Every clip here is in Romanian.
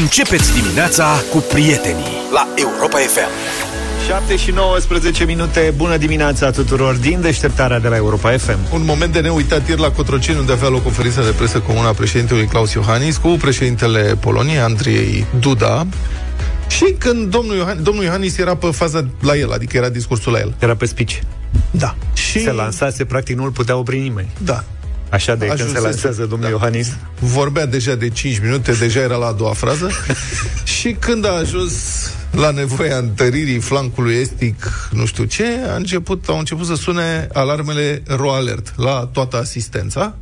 Începeți dimineața cu prietenii la Europa FM. 7 și 19 minute. Bună dimineața tuturor din deșteptarea de la Europa FM. Un moment de neuitat ieri la Cotroceni, unde avea loc conferința de presă comună a președintelui Klaus Iohannis cu președintele Poloniei, Andrzej Duda. Și când domnul Iohannis era pe faza la el, adică era discursul la el. Era pe speech. Da. Și se lansase, practic nu îl putea opri nimeni. Da. Așa de când se lansează domnul Iohannis. Vorbea deja de 5 minute, deja era la a doua frază. Și când a ajuns la nevoia întăririi flancului estic, nu știu ce, au început să sune alarmele RoAlert la toată asistența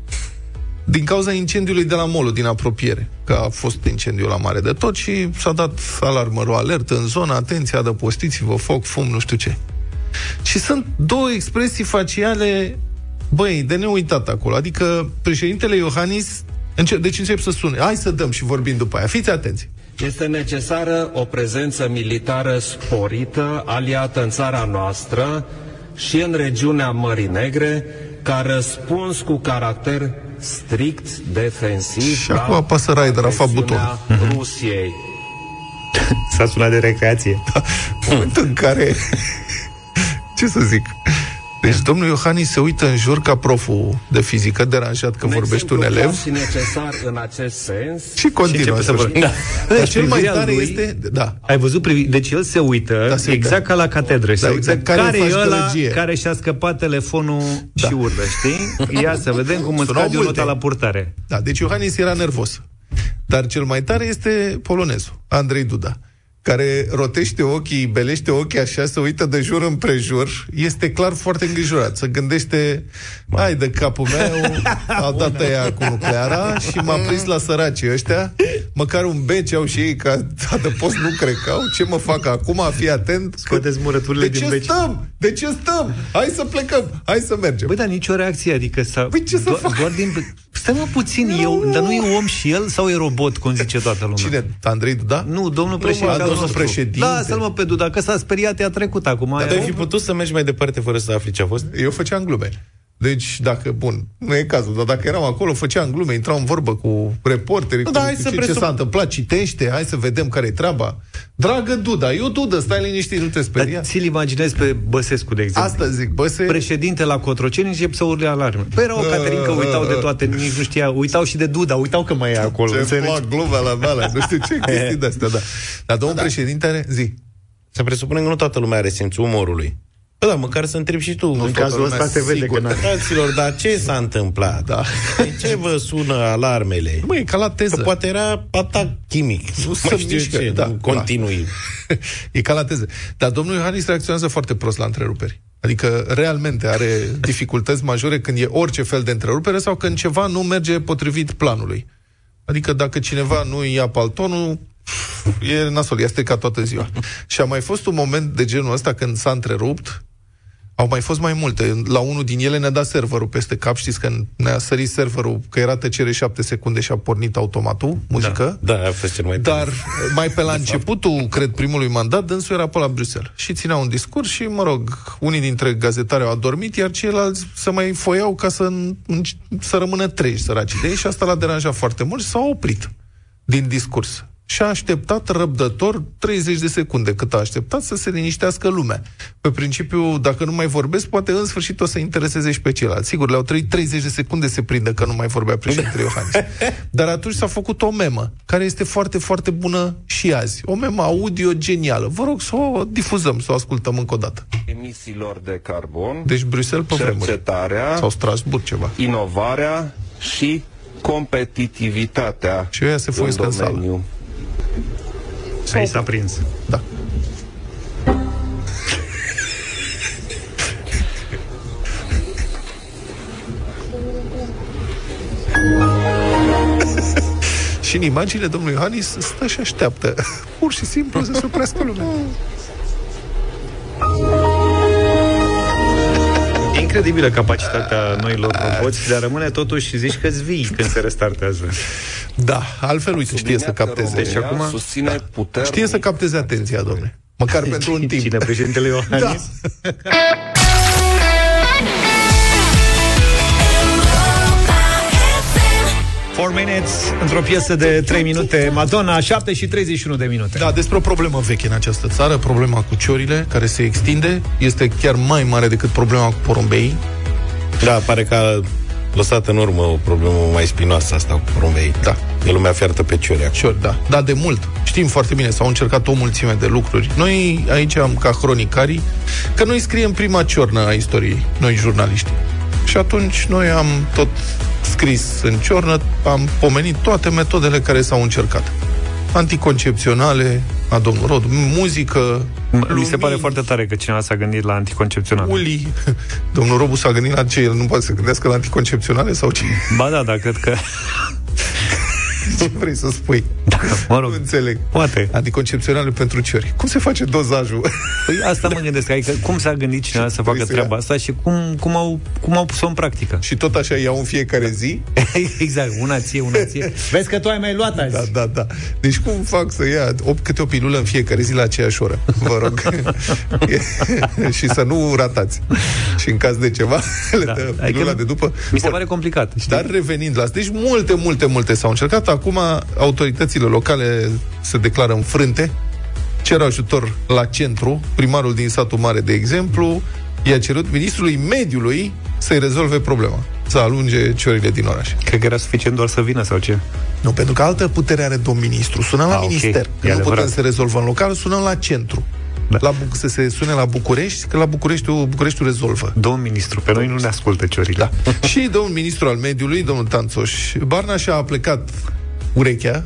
din cauza incendiului de la Molu din apropiere, că a fost incendiu la mare de tot și s-a dat alarmă RoAlert în zonă, atenție, adăpostiți-vă, foc, fum, nu știu ce. Și sunt două expresii faciale, băi, de neuitat acolo. Adică președintele Iohannis încep să sune, hai să dăm și vorbim după aia, fiți atenți. Este necesară o prezență militară sporită, aliată în țara noastră și în regiunea Mării Negre, ca răspuns cu caracter strict defensiv. Și acum apasă Raider, a făcut butonul. Rusiei. S-a sunat de recreație. Da. Momentul în care... Ce să zic... Deci domnul Iohannis se uită în jur ca proful de fizică, deranjat că vorbește un elev. Și necesar în acest sens. Și continuă să vorbească. Da. Deci cel mai tare este, da. Ai văzut privi, deci el se uită, da, exact ca la catedră, da, exact care e ăla care și-a scăpat telefonul, da, și urlă, știi? Ia să vedem cum îți cade o notă la purtare. Da, deci Iohannis era nervos. Dar cel mai tare este polonezul, Andrzej Duda, care rotește ochii, belește ochii așa, se uită de jur împrejur, este clar foarte îngrijorat, se gândește, hai de capul meu, au dat aia cu nucleara și m-am prins la săracii ăștia, măcar un beci au și ei, că adăpost nu cred că au, ce mă fac acum, fii atent, scoateți murăturile din beci. De ce stăm? Hai să plecăm, hai să mergem. Băi, dar nicio reacție, adică să... Păi ce să fac? Stai mă puțin, no. Eu, dar nu e om și el sau e robot, cum zice toată lumea? Cine? Andrei Duda? Nu, domnul președinte. Lasă-l mă pe Duda, că s-a speriat, i-a trecut acum. Dar ai fi putut să mergi mai departe fără să afli ce a fost? Eu făceam glume. Deci, nu e cazul, dar dacă eram acolo, făceam glume, intrau în vorbă cu reporterii, ce s-a întâmplat, citește, hai să vedem care e treaba. Dragă Duda, eu Duda, stai liniștit, nu te speria. Dar ți-l imaginezi pe Băsescu, de exemplu. Asta zic, președinte la Cotroceni, încep să urle alarme. Păi erau, Cătălin, că uitau de toate, nici nu știa, uitau și de Duda, uitau că mai e acolo. Ce fac glumea la mea, nu știu ce chestii de-astea, da. Dar domnul președinte are, zi. Să presupunem că nu toată lumea are simțul umorului. Bă, da, măcar să întrebi și tu. În cazul ăsta se vede că n-are. Fraților, dar ce s-a întâmplat? Da. De ce vă sună alarmele? Băi, e ca la teză. Că poate era atac chimic. Nu se mișcă, ce, da. Continui. Da. E ca la teză. Dar domnul Iohannis reacționează foarte prost la întreruperi. Adică, realmente, are dificultăți majore când e orice fel de întrerupere sau când ceva nu merge potrivit planului. Adică, dacă cineva nu ia paltonul, e nasol, i-a stricat toată ziua. Și a mai fost un moment de genul ăsta când s-a întrerupt. Au mai fost mai multe. La unul din ele ne-a dat serverul peste cap. Știți că ne-a sărit serverul, că era tăcere 7 secunde și a pornit automatul, muzică. Da, a fost cel mai tână. Dar mai pe la începutul, cred, primului mandat, dânsul era pe la Bruxelles și ținea un discurs și, mă rog, unii dintre gazetari au adormit, iar ceilalți se mai foiau ca să rămână treji, săraci de ei, și asta l-a deranjat foarte mult și s-a oprit din discurs. Și a așteptat răbdător 30 de secunde cât a așteptat să se liniștească lumea. Pe principiu, dacă nu mai vorbesc, poate în sfârșit o să intereseze și pe ceilalți. Sigur, le-au trăit 30 de secunde se prinde că nu mai vorbea președintele Iohannis. Dar atunci s-a făcut o memă, care este foarte, foarte bună și azi. O memă audio genială. Vă rog să o difuzăm, să o ascultăm încă o dată. Emisiilor de carbon, deci Bruxelles pe cercetarea, vremuri, sau Strasbourg ceva, inovarea și competitivitatea și ea se foiesc în sală. Aici s-a prins. Da. Și în imaginile domnului Iohannis stă și așteaptă. Pur și simplu să se oprească lumea. Incredibilă capacitatea noilor roboți, dar rămâne totuși și zici că-ți vii când se restartează. Da, altfel, uite, știe să capteze. Și acum susține puternic. Știe să capteze atenția, domne. Măcar pentru un timp. Cine, președintele Iohannis? Da. 8 4 Minutes, într-o piesă de 3 minute, Madonna, 7 și 31 de minute. Da, despre o problemă veche în această țară, problema cu ciorile, care se extinde, este chiar mai mare decât problema cu porumbeii. Da, pare că a lăsat în urmă o problemă mai spinoasă asta cu porumbeii. Da. E lumea fiartă pe ciori. Ciori, da. Da, de mult. Știm foarte bine, s-au încercat o mulțime de lucruri. Noi aici am, ca cronicarii, că noi scriem prima ciornă a istoriei, noi jurnaliștii. Și atunci noi am tot scris în ciornă, am pomenit toate metodele care s-au încercat. Anticoncepționale, a domnul Rod, muzică, lumini. Mi se pare foarte tare că cineva s-a gândit la anticoncepționale. Ulii. Domnul Robu s-a gândit la ce? El nu poate să gândească la anticoncepționale sau ce? Ba da, da, cred că... Ce vrei să spui? Da, mă rog, nu înțeleg. Poate. Anticoncepționale pentru ciori. Cum se face dozajul? Păi asta mă gândesc, adică cum s-a gândit cineva să facă treaba asta și cum au pus-o în practică. Și tot așa iau în fiecare zi? Exact, una ție. Vezi că tu ai mai luat azi. Da. Deci cum fac să ia câte o pilulă în fiecare zi la aceeași oră? Vă rog. Și să nu ratați. Și în caz de ceva, da, pilula de după. Mi se pare complicat. Știi? Dar revenind la asta, deci multe s-au încercat. Acum autoritățile locale se declară înfrânte, cer ajutor la centru, primarul din satul mare, de exemplu, i-a cerut ministrului mediului să-i rezolve problema, să alunge ciorile din oraș. Cred că era suficient doar să vină sau ce? Nu, pentru că altă putere are domn ministru. Sunăm la minister, okay. Nu putem să rezolvăm local, sunăm la centru. Da. Să se sune la București, că la Bucureștiul rezolvă. Domnul ministru, pe noi nu ne ascultă ciorile. Da. Și domnul ministru al mediului, domnul Tanțoș Barna, și-a aplecat urechea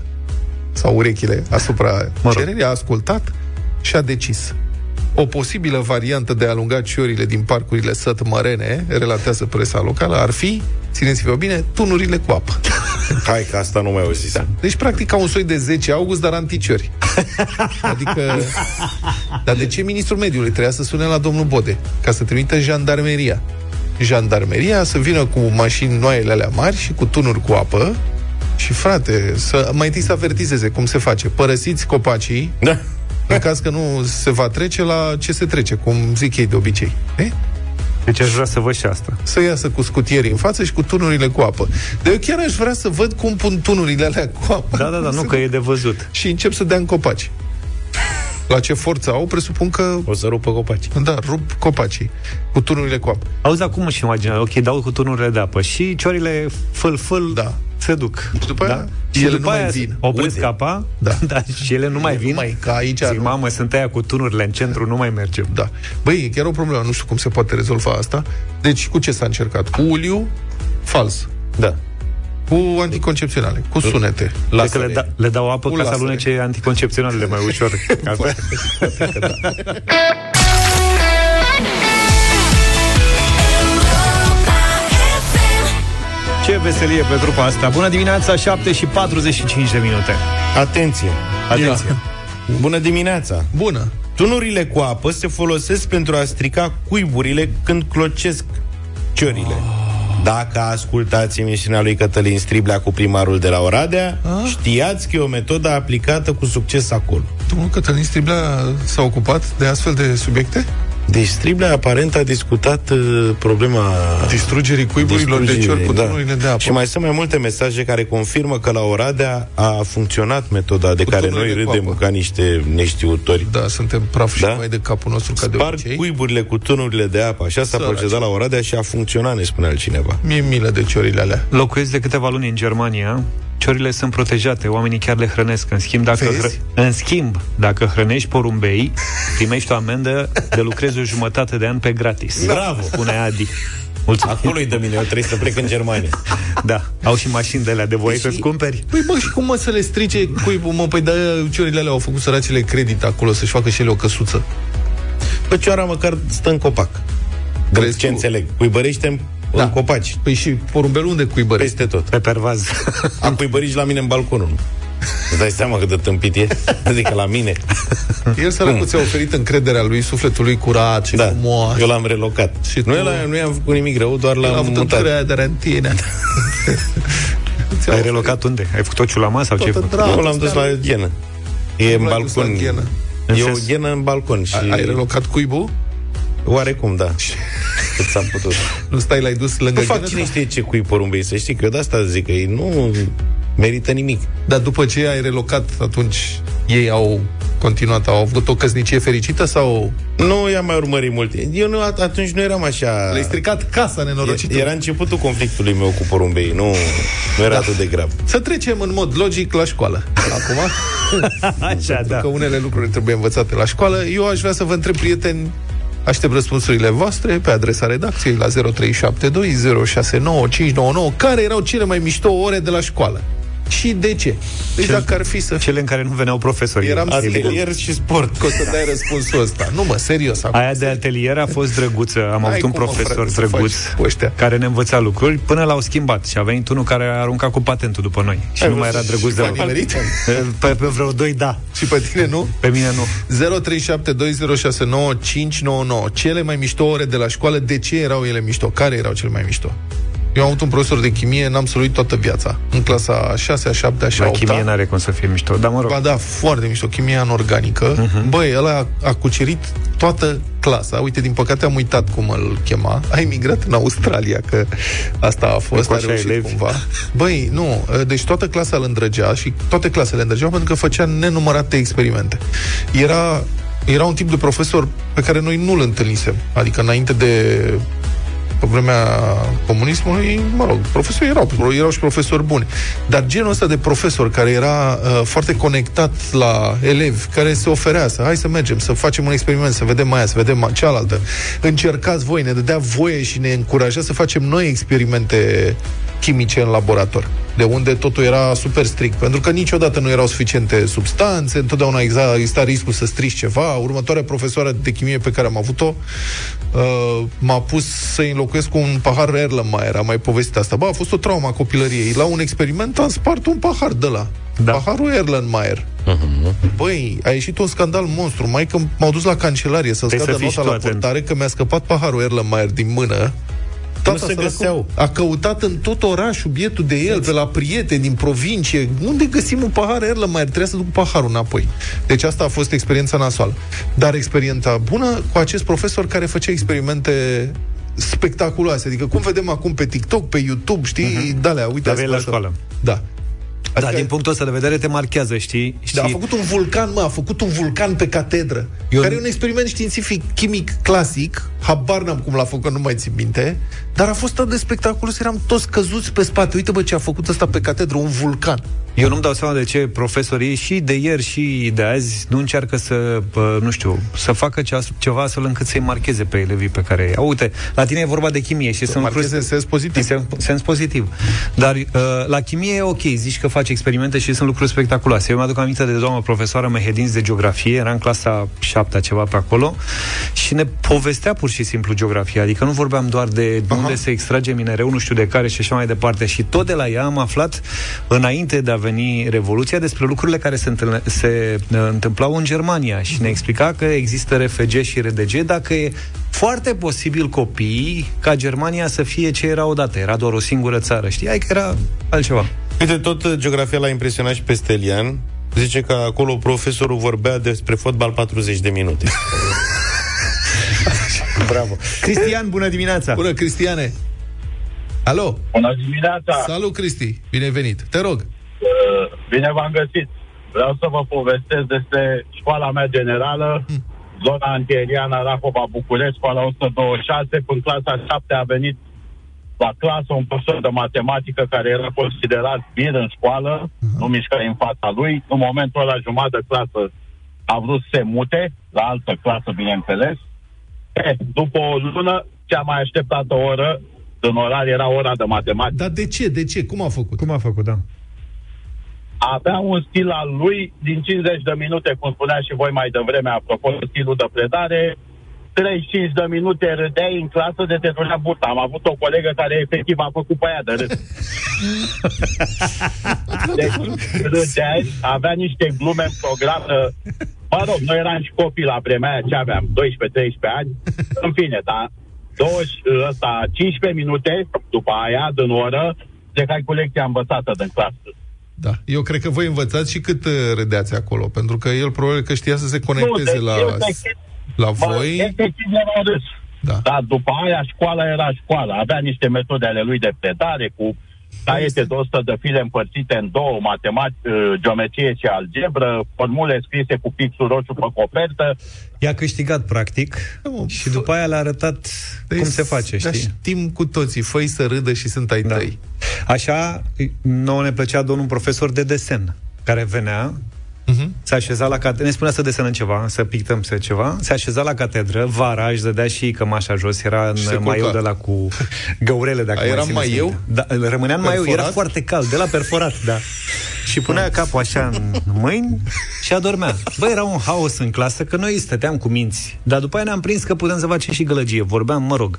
sau urechile asupra cererii, a ascultat și a decis. O posibilă variantă de a alunga ciorile din parcurile sătmărene, relatează presa locală, ar fi, țineți-vă bine, tunurile cu apă. Hai că asta nu mai auzisem. Da. Deci, practic, ca un soi de 10 august, dar anticiori. Adică... Dar de ce ministrul mediului trebuia să sune la domnul Bode? Ca să trimită jandarmeria. Jandarmeria să vină cu mașini noaiele alea mari și cu tunuri cu apă și, frate, mai întâi să avertizeze cum se face. Părăsiți copacii... Da. În caz că nu se va trece la ce se trece, cum zic ei de obicei. E? Deci aș vrea să văd și asta. Să iasă cu scutierii în față și cu tunurile cu apă. Dar eu chiar aș vrea să văd cum pun tunurile alea cu apă. Da, nu, că e de văzut. Și încep să dea în copaci. La ce forță au, presupun că... O să rupă copacii. Da, rup copacii cu tunurile cu apă. Auzi, acum își imagina, ok, dau cu tunurile de apă și ciorile fâl-fâl... Da. Se duc. După aia, da? Și ele după nu mai vin. Opresc apa, da, și ele nu mai vin. Mai, ca aici, zic, mamă, sunt aia cu tunurile în centru, nu mai mergem. Da. Băi, e chiar o problemă, nu știu cum se poate rezolva asta. Deci, cu ce s-a încercat? Cu uliu fals. Da. Cu anticoncepționale, cu sunete. Lasere. Le dau apă cu ca lasere. Să alunece anticoncepționalele mai ușor. Da. Ce veselie pe trupa asta. Bună dimineața, 7 și 45 de minute. Atenție. Bună dimineața. Bună. Tunurile cu apă se folosesc pentru a strica cuiburile când clocesc ciorile. Dacă ascultați emisiunea lui Cătălin Stribla cu primarul de la Oradea, știați că e o metodă aplicată cu succes acolo. Domnul Cătălin Stribla s-a ocupat de astfel de subiecte? Deci Stribla aparent a discutat problema distrugerii cuiburilor de ciori cu tunurile de apă. Și mai sunt mai multe mesaje care confirmă că la Oradea a funcționat metoda de care noi râdem ca niște neștiutori. Da, suntem praf și mai de capul nostru ca de obicei. Sparg cuiburile cu tunurile de apă. Așa s-a procedat la Oradea și a funcționat, ne spune altcineva. Mie milă de ciorile alea. Locuiesc de câteva luni în Germania. Ciorile sunt protejate, oamenii chiar le hrănesc. În schimb, dacă hrănești porumbei, primești o amendă de lucrezi o jumătate de an pe gratis. Bravo! Spune Adi. Mulțumesc. Acolo-i de mine, eu trebuie să plec în Germania. Da, au și mașini de alea de voie să-ți cumperi. Păi mă, și cum mă să le strice cuibul, mă? Păi da, ciorile alea au făcut săracele credit acolo să-și facă și ele o căsuță. Păi cioara măcar stă în copac. Crezi ce înțeleg? Cuibărește-mi în copaci. Păi și porumbelul unde cuibărești? Peste tot. Pe pervaz. Am cuibărit și la mine în balconul. Îți dai seama cât de tâmpit e? Adică la mine. El sărăcu ți-a oferit încrederea lui, sufletul lui curat și frumos. Eu l-am relocat. Și nu i-am făcut nimic rău, doar l-am mutat. El a avut încrederea de rantină. Ai relocat unde? Ai făcut-o ciulama sau ce ai făcut? Eu l-am dus la ghenă. E în balcon. E o ghenă în balcon. Ai relocat cuibul? Oarecum, da. Cât s-a putut. Nu stai, l-ai dus lângă ghenă? Nu fac cine știe ce cuib porumbei, să știi că eu de asta zic că ei nu... merită nimic. Dar după ce ai relocat, atunci ei au continuat, au avut o căsnicie fericită sau... Nu i-am mai urmărit mult. Eu nu, atunci nu eram așa... Le-ai stricat casa nenorocită. Era începutul conflictului meu cu porumbei. Nu era atât de grav. Să trecem în mod logic la școală. Acum? Așa, pentru că unele lucruri trebuie învățate la școală. Eu aș vrea să vă întreb, prieteni, aștept răspunsurile voastre pe adresa redacției la 0372069599. Care erau cele mai mișto ore de la școală? Și de ce? Deci dacă ar fi să... Cele în care nu veneau profesorii. Eram atelier și sport. Că o să dai răspunsul ăsta. Nu mă, serios. Acum. Aia de atelier a fost drăguță. Am avut un profesor drăguț care ne învăța lucruri, până l-au schimbat. Și a venit unul care a aruncat cu patentul după noi. Și nu mai era drăguț de loc. Pe vreo doi, da. Și pe tine nu? Pe mine nu. 0372069599. Cele mai mișto ore de la școală, de ce erau ele mișto? Care erau cele mai mișto? Eu am avut un profesor de chimie, n-am săruit toată viața. În clasa 6-a, 7-a și 8-a. Chimie n-are cum să fie mișto, dar mă rog. Ba da, foarte mișto, chimie anorganică. Băi, ăla a cucerit toată clasa. Uite, din păcate am uitat cum îl chema. A emigrat în Australia, că asta a fost, a reușit elevi cumva. Băi, nu, deci toată clasa îl îndrăgea și toate clasele îndrăgeau pentru că făcea nenumărate experimente. Era un tip de profesor pe care noi nu-l întâlnisem. Adică înainte de... Pe vremea comunismului, mă rog, profesorii erau și profesori buni. Dar genul ăsta de profesor care era foarte conectat la elevi, care se oferea să, hai să mergem, să facem un experiment, să vedem aia, să vedem cealaltă. Încercați voi, ne dădea voie și ne încuraja să facem noi experimente chimice în laborator, de unde totul era super strict, pentru că niciodată nu erau suficiente substanțe, întotdeauna exista riscul să strici ceva. Următoarea profesoară de chimie pe care am avut-o m-a pus să-i înlocuiesc cu un pahar Erlenmeyer, am mai povestit asta. Bă, a fost o trauma copilăriei. La un experiment am spart un pahar de la paharul Erlenmeyer. Băi, a ieșit un scandal monstru. Maică m-au dus la cancelarie să-mi scadă nota la portare, că mi-a scăpat paharul Erlenmeyer din mână. Tata găseau. A căutat în tot orașul bietul de el, de la prieteni din provincie. Unde găsim un pahar Erlenmeyer? Trebuia să duc paharul înapoi. Deci asta a fost experiența nasoală. Dar experiența bună cu acest profesor care făcea experimente spectaculoase. Adică cum vedem acum pe TikTok, pe YouTube, știi? De-alea, uite. Dar vei la școală. Da. Adică, da, din punctul ăsta de vedere te marchează, știi? Da, a făcut un vulcan, pe catedră, care e un experiment științific, chimic, clasic, habar n-am cum l-a făcut, nu mai țin minte, dar a fost atât de spectaculos, eram toți căzuți pe spate. Uite, bă, ce a făcut ăsta pe catedră, un vulcan. Eu nu-mi dau seama de ce profesorii și de ieri și de azi nu încearcă să, nu știu, să facă ceva astfel încât să-i marcheze pe elevii pe care ei... Uite, la tine e vorba de chimie și sunt lucruri... Marcheze în sens pozitiv. Dar la chimie e ok, zici că faci experimente și sunt lucruri spectaculoase. Eu mi-aduc aminte de doamna profesoară Mehedinci de geografie, era în clasa 7-a ceva pe acolo și ne povestea pur și simplu geografia, adică nu vorbeam doar de unde se extrage minereu, nu știu de care și așa mai departe. Și tot de la ea am aflat, înainte de a veni Revoluția, despre lucrurile care se întâmplau în Germania și ne explica că există RFG și RDG, dacă e foarte posibil copiii ca Germania să fie ce era odată. Era doar o singură țară, știi? Că era altceva. Uite, tot geografia l-a impresionat și pe Stelian. Zice că acolo profesorul vorbea despre fotbal 40 de minute. Bravo. Cristian, bună dimineața! Bună, Cristiane! Alo! Bună dimineața! Salut, Cristi! Binevenit! Te rog! Bine v-am găsit! Vreau să vă povestesc despre școala mea generală, zona antieriană, Racova, București, școala 126, până clasa 7 a venit la clasă un profesor de matematică care era considerat bir în școală, nu mișca în fața lui. În momentul ăla, jumătate de clasă a vrut să se mute la altă clasă, bineînțeles. După o lună, cea mai așteptată oră din orar era ora de matematică. Dar de ce? De ce? Cum a făcut? Da. Avea un stil al lui din 50 de minute, cum spunea și voi mai devreme, apropo stilul de predare, 35 de minute râdeai în clasă de te ducea burta. Am avut o colegă care efectiv a făcut pe aia de râs. Deci râdeai, avea niște glume în program. Mă rog, noi eram și copii la vremea aia, ce aveam, 12-13 ani. În fine, dar 15 minute după aia, din oră, plecai cu lecția învățată din clasă. Da. Eu cred că voi învățați și cât râdeați acolo, pentru că el probabil că știa să se conecteze la voi. Da. Dar după aia școala era școala. Avea niște metode ale lui de predare, cu Da, este 200 de file împărțite în două, geometrie și algebră, formule scrise cu pixul roșu pe copertă. I-a câștigat, practic, și după aia le-a arătat cum se face, știi? Știm cu toții, fă-i să râdă și sunt ai tăi. Așa, nouă ne plăcea domnul profesor de desen, care venea, se așeza la catedră, ne spunea să desenăm ceva, să pictăm ceva, se așeza la catedră, vara, își dădea și cămașa jos, era în maiul de la cu găurele, dacă mai țineți. Era maiul? Da, rămânea în maiul, era foarte cald, de la perforat, da. Și punea capul așa în mâini și adormea. Băi, era un haos în clasă, că noi stăteam cu minți, dar după aia ne-am prins că putem să facem și gălăgie, vorbeam, mă rog.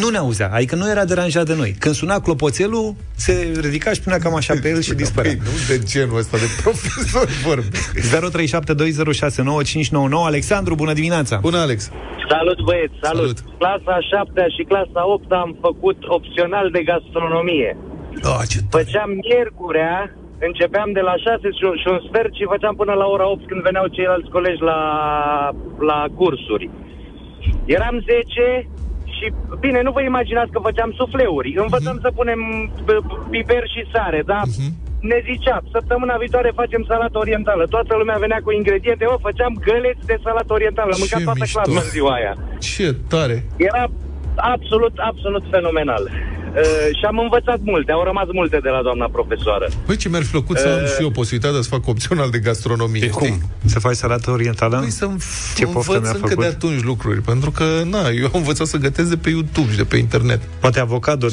Nu ne auzea, adică nu era deranjat de noi. Când suna clopoțelul, se ridica și punea cam așa pe el și dispărea. Nu de genul ăsta de profesor vorbi. 0372069599. Alexandru, bună dimineața! Bună, Alex! Salut, băieți! Salut! Clasa 7-a și clasa 8-a am făcut opțional de gastronomie. Făceam miercurea, începeam de la 6 și un sfert și făceam până la ora 8 când veneau ceilalți colegi la cursuri. Eram 10... Și, bine, nu vă imaginați că făceam sufleuri. Învățăm să punem piper și sare, dar ne zicea, săptămâna viitoare facem salată orientală. Toată lumea venea cu ingrediente. Eu făceam găleți de salată orientală. Mânca toată clasa în ziua aia. Ce tare! Era absolut, absolut fenomenal. Și am învățat multe, au rămas multe de la doamna profesoară. Păi ce mi-ar fi plăcut să am și eu posibilitatea să fac opțional de gastronomie. De cum? Să faci salată orientală? Păi să învăț încă de atunci lucruri, pentru că, na, eu am învățat să gătesc de pe YouTube și de pe internet. Poate avocado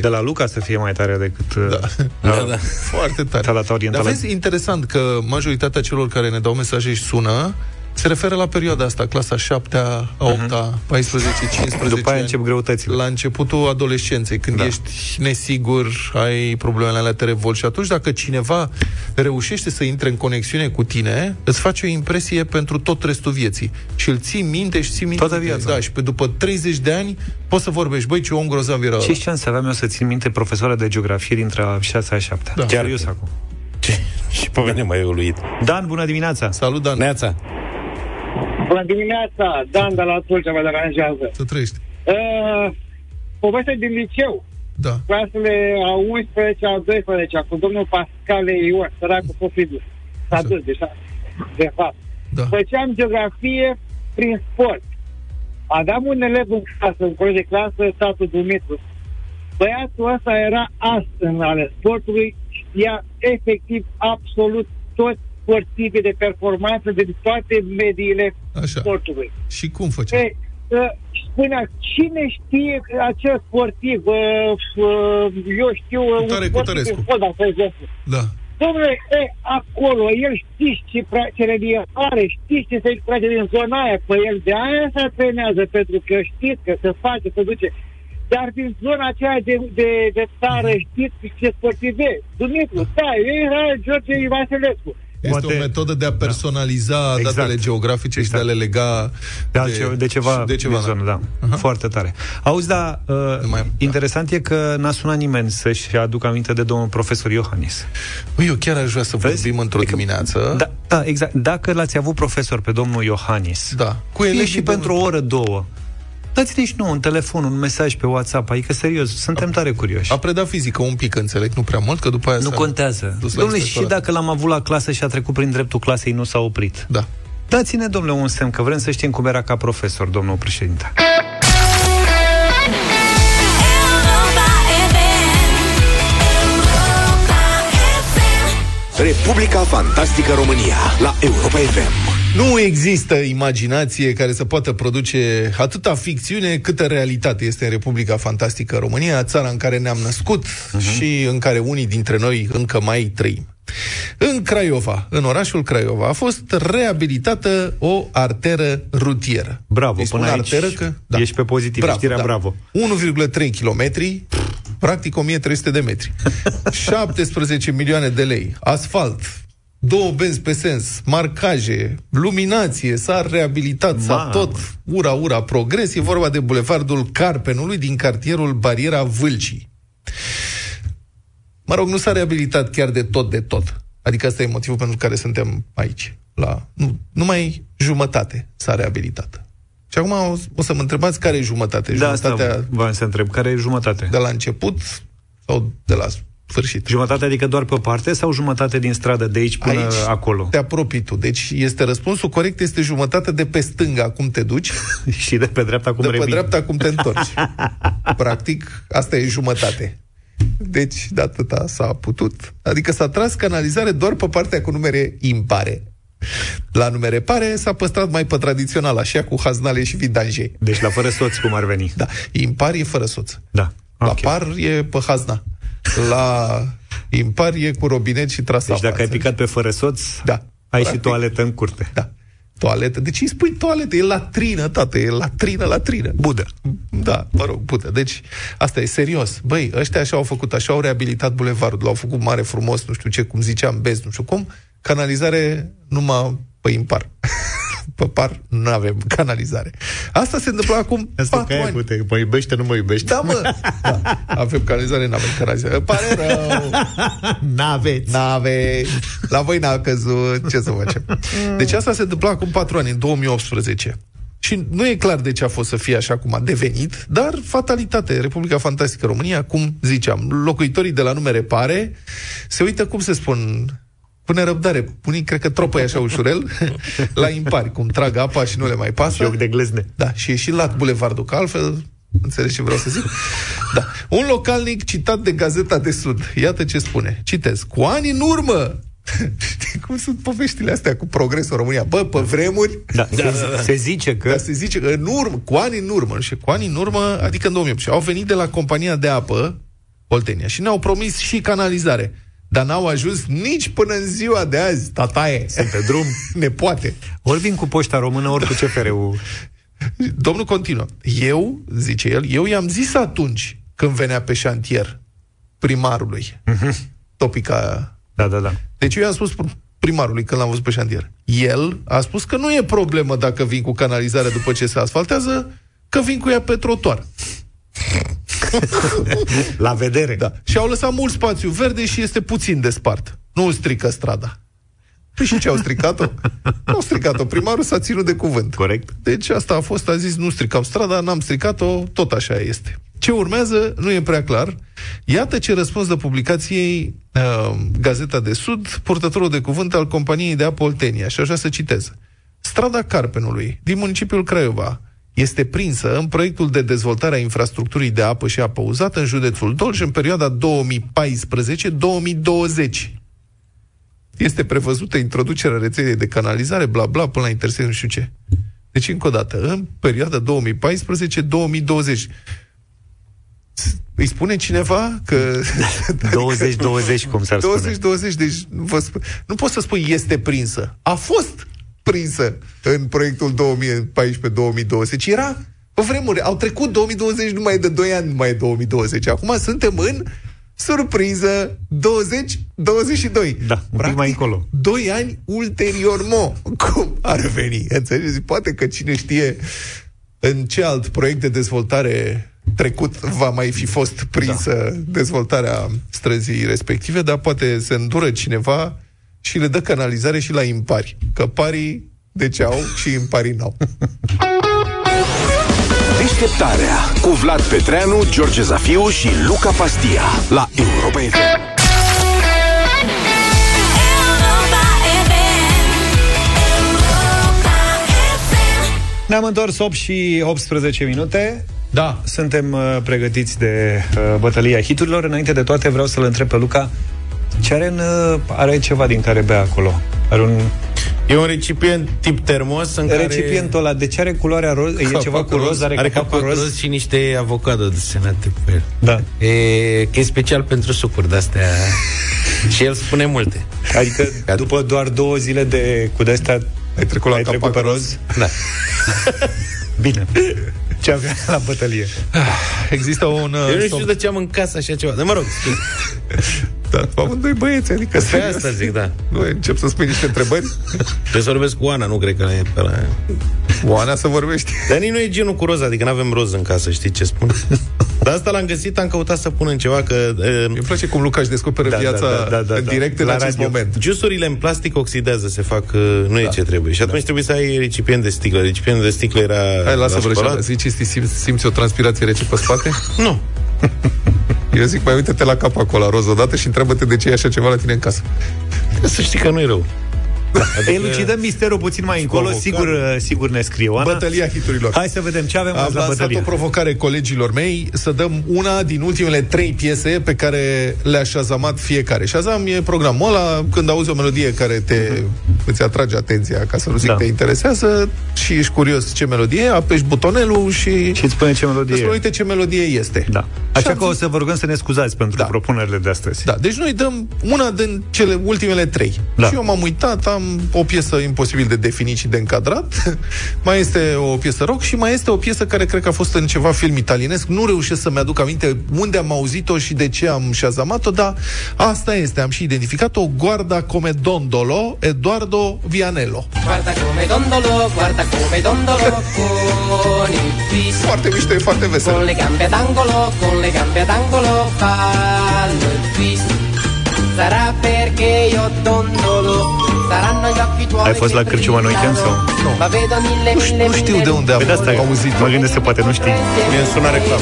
de la Luca să fie mai tare decât... Da. Foarte tare. Salata orientală. Dar vezi, interesant că majoritatea celor care ne dau mesaje și sună se referă la perioada asta, clasa 7-a, 8-a, 14, 15. După aia încep greutățile. La începutul adolescenței, când ești nesigur, ai problemele alea, te revolți. Și atunci, dacă cineva reușește să intre în conexiune cu tine, îți face o impresie pentru tot restul vieții. Și îl ții minte și ții minte. Toată viața. Da, și după 30 de ani poți să vorbești. Băi, ce om grozav era ăla. Ce șanse aveam eu să țin minte profesoara de geografie dintre 6-a și 7-a? Da. Serios acum. Și pe mine m-ai uluit. Dan, bună dimineața. Salut, Dan. Neața. Bună dimineața, Dan de la Tulcea, mă deranjează. Să trăiești. Poveste din liceu. Da. Clasele a 11-a, a 12-a, cu domnul Pascale Ior, săracul Sofidus. S-a dus, de fapt. Da. Făceam geografie prin sport. Aveam un elev în clasă, în coleg de clasă, statul Dumitru. Băiatul ăsta era ast în ale sportului, știa efectiv absolut tot sportive, de performanță, de toate mediile sportului. Și cum făcea? Spunea, cine știe acel sportiv? Eu știu... Cutărescu. Dom'le, acolo, el știți ce religie are, știți ce se trage din zona aia, pe el de aia se trenează, pentru că știți că se face, se duce... Dar din zona aceea de țară știți ce sportive? Dumitru, era George Vasilescu. Este o metodă de a personaliza datele geografice și de a le lega de ceva zonă, Foarte tare. Auzi, dar interesant e că n-a sunat nimeni să-și aducă aminte de domnul profesor Iohannis. Eu chiar aș vrea să vorbim într-o dimineață. Da, exact. Dacă l-ați avut profesor pe domnul Iohannis, fie și pentru o oră, două, dați-ne și nouă un telefon, un mesaj pe WhatsApp, adică serios, suntem tare curioși. A predat fizică un pic, înțeleg, nu prea mult, că după aia nu contează. Dom'le, și dacă l-am avut la clasă și a trecut prin dreptul clasei, nu s-a oprit. Da. Dați-ne, dom'le, un semn, că vrem să știm cum era ca profesor, domnul președinte. Republica Fantastică România la Europa FM. Nu există imaginație care să poată produce atâta ficțiune câtă realitate este în Republica Fantastică România, țara în care ne-am născut și în care unii dintre noi încă mai trăim. În Craiova, în orașul Craiova, a fost reabilitată o arteră rutieră. Bravo, până aici ești pe pozitiv, știrea bravo. 1,3 km, practic 1300 de metri, 17 milioane de lei, asfalt, 2 benzi pe sens, marcaje, luminație, s-a reabilitat, s-a tot, ura, progres. E vorba de bulevardul Carpenului din cartierul Bariera Vâlcii. Mă rog, nu s-a reabilitat chiar de tot. Adică asta e motivul pentru care suntem aici. Numai jumătate s-a reabilitat. Și acum o să mă întrebați care e jumătate. Da, asta v-am să întreb. Care e jumătate? De la început... sau de la sfârșit. Jumătate, adică doar pe o parte, sau jumătate din stradă de aici până aici, acolo? Te apropii tu. Deci este răspunsul corect, este jumătate de pe stânga cum te duci și de pe dreapta cum revii. De pe dreapta cum te întorci. Practic, asta e jumătate. Deci, de atâta s-a putut. Adică s-a tras canalizare doar pe partea cu numere impare. La numere pare s-a păstrat mai pe tradițional, așa, cu haznale și vidanje. Deci la fără soț, cum ar veni? Da, impar e fără soț. Da. La okay. Par e pe hazna. La impar e cu robinet și trasa. Deci dacă ai picat pe fără soț, da, ai practic și toaletă în curte. Da. Toaletă. Deci îi spui toaletă, e latrină, tată, e latrină. Budă. Da, mă rog, budă. Deci asta e serios. Băi, ăștia așa au făcut, așa au reabilitat bulevardul, l-au făcut mare, frumos, nu știu ce, cum ziceam, bez, nu știu cum, canalizare numai pe impar. Pe par, nu avem canalizare. Asta se întâmplă acum 4 ani. Pute, mă iubește, nu mă iubește. Da, mă. Da. Avem canalizare, n-avem canalizare. Pare rău. N-aveți. N-aveți. La voi n-a căzut. Ce să facem? Deci asta se întâmplă acum 4 ani, în 2018. Și nu e clar de ce a fost să fie așa cum a devenit, dar fatalitate. Republica Fantastică România, cum ziceam, locuitorii de la numere pare se uită, cum se spun, cu nerăbdare. Unii cred că tropă așa ușurel la impari, cum trag apa și nu le mai pasă. Joc de glezne. Da, și e și lat bulevardul, că altfel, înțelegi ce vreau să zic? Da. Un localnic citat de Gazeta de Sud, iată ce spune, citez: cu ani în urmă. Știi cum sunt poveștile astea cu progresul în România? Bă, pe vremuri... Da, se zice că... Da, se zice că în urmă, cu ani în urmă, și cu ani în urmă, adică în 2008, au venit de la compania de apă Oltenia și ne-au promis și canalizare. Dar n-au ajuns nici până în ziua de azi. Tataie, sunt pe drum. Ne poate. Ori vin cu poșta română, ori cu CFR-ul. Domnul continuă. Eu, zice el, eu i-am zis atunci când venea pe șantier primarului. Topica... Da. Deci eu i-am spus primarului când l-am văzut pe șantier. El a spus că nu e problemă dacă vin cu canalizarea după ce se asfaltează, că vin cu ea pe trotuar. La vedere. Da. Și au lăsat mult spațiu verde și este puțin de spart. Nu strică strada. Păi și ce, au stricat-o? Nu au stricat-o. Primarul s-a ținut de cuvânt. Corect. Deci asta a fost, a zis, nu stricam strada, n-am stricat-o, tot așa este. Ce urmează nu e prea clar. Iată ce răspuns de publicației Gazeta de Sud, purtătorul de cuvânt al companiei de apă Oltenia. Și așa se citez. Strada Carpenului, din municipiul Craiova, este prinsă în proiectul de dezvoltare a infrastructurii de apă și apă uzată în județul Dolj în perioada 2014-2020. Este prevăzută introducerea rețelei de canalizare, bla bla, până la intersecție, nu știu ce. Deci, încă o dată, în perioada 2014-2020. Îi spune cineva că... 20-20, cum s-ar spune. 20-20, deci nu poți să spui este prinsă. A fost prinsă în proiectul 2014-2020. Era pe vremuri. Au trecut 2020 numai de 2 ani, numai 2020. Acum suntem în, surpriză, 2022. Da, un pic mai încolo. 2 ani ulterior, cum ar veni? Înțelegeți? Poate că cine știe în ce alt proiect de dezvoltare trecut va mai fi fost prinsă dezvoltarea străzii respective, dar poate se îndură cineva și le dă canalizare și la impari. Că parii deci au și imparii n-au. Deșteptarea cu Vlad Petreanu, George Zafiu și Luca Pastia la Europa FM. Ne-am întors 8 și 18 minute. Da, suntem pregătiți de bătălia hiturilor. Înainte de toate vreau să-l întreb pe Luca ce are în... Are ceva din care bea acolo? E un recipient tip termos în Recipientul ăla, de ce are culoarea roz? E ceva cu roz? Are capul roz și niște avocado desenate pe el. Da. E special pentru sucuri de-astea. Și el spune multe. Adică după doar 2 zile de cu de-astea ai trecut la capul pe roz? Da. Bine. Ce avea la bătălie? Există un... Eu nu știu de ce am în casă așa ceva. Dar mă rog, da, amândoi băieți, adică... Pe asta zic, da. Nu, încep să spui niște întrebări. Trebuie să vorbesc cu Oana, nu cred că e pe la... Oana să vorbești. Dar nici nu e genul cu roz, adică n-avem roz în casă, știi ce spun? Dar asta l-am găsit, am căutat să pun în ceva, că... Îmi place cum Luca își descoperă viața în direct în acest moment. Jusurile în plastic oxidează, se fac, nu e ce trebuie. Și atunci trebuie să ai recipient de sticlă. Recipient de sticlă era... Hai, lasă-vă, simți o transpirație rece pe spate? Nu. Eu zic, mai uite-te la cap acolo, la roz odată și întreabă-te de ce e așa ceva la tine în casă. Să știi că nu-i rău. Adică elucidăm misterul puțin mai încolo, sigur ne scriu, Ana. Bătălia hiturilor. Hai să vedem ce avem azi la bătălie. Am lansat o provocare colegilor mei să dăm una din ultimele 3 piese pe care le-a șazamat fiecare. Shazam e programul ăla, când auzi o melodie care îți atrage atenția, ca să nu zic te interesează și ești curios ce melodie, apeși butonelul și îți spune ce melodie. Îți uite ce melodie este. Da. Așa că o să vă rugăm să ne scuzați pentru propunerile de astăzi. Da, deci noi dăm una din cele ultimele 3. Da. Și eu m-am uitat, am o piesă imposibil de definit și de încadrat, mai este o piesă rock și mai este o piesă care cred că a fost în ceva film italienesc, nu reușesc să-mi aduc aminte unde am auzit-o și de ce am shazamat-o, dar asta este, am și identificat-o, Guarda come dondolo, Eduardo Vianello. Guarda come dondolo, guarda come dondolo, con il viso. Foarte mișto, e foarte vesel. Con le gambe d'angolo, con le gambe d'angolo, fallo il viso. Sarà perché io dondolo. Ai fost la Cârciuma în weekend sau? Nu știu de unde am auzit. Mă gândesc că poate nu știi. Mi-e sunat reclamă.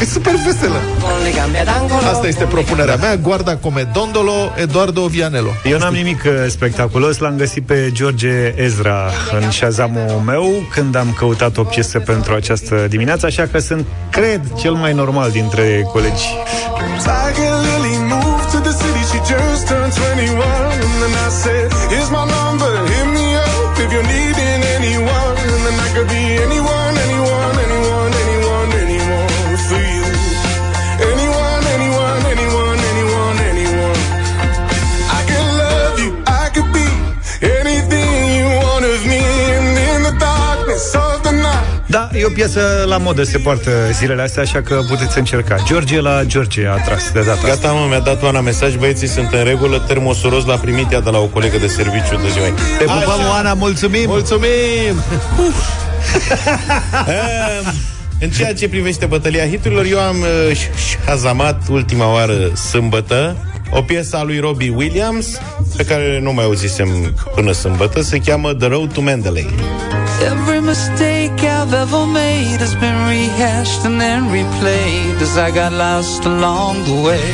E super veselă. Asta este propunerea mea, Guarda come dondolo, Eduardo Vianello. Eu n-am nimic spectaculos. L-am găsit pe George Ezra în Shazam-ul meu când am căutat o piesă pentru această dimineață. Așa că sunt, cred, cel mai normal dintre colegi. Da, e o piesă la modă, se poartă zilele astea, așa că puteți încerca. George la George a tras de data asta. Gata, mă, mi-a dat Oana mesaj, băieții sunt în regulă, termosul roz l-a primit ea de la o colegă de serviciu de ziua. Te pupăm, Oana, mulțumim! Mulțumim! În ceea ce privește bătălia hiturilor, eu am shazamat ultima oară sâmbătă o piesă a lui Robbie Williams, pe care nu mai auzisem până sâmbătă, se cheamă The Road to Mandalay. Every mistake I've ever made has been rehashed and then replayed as I got lost along the way.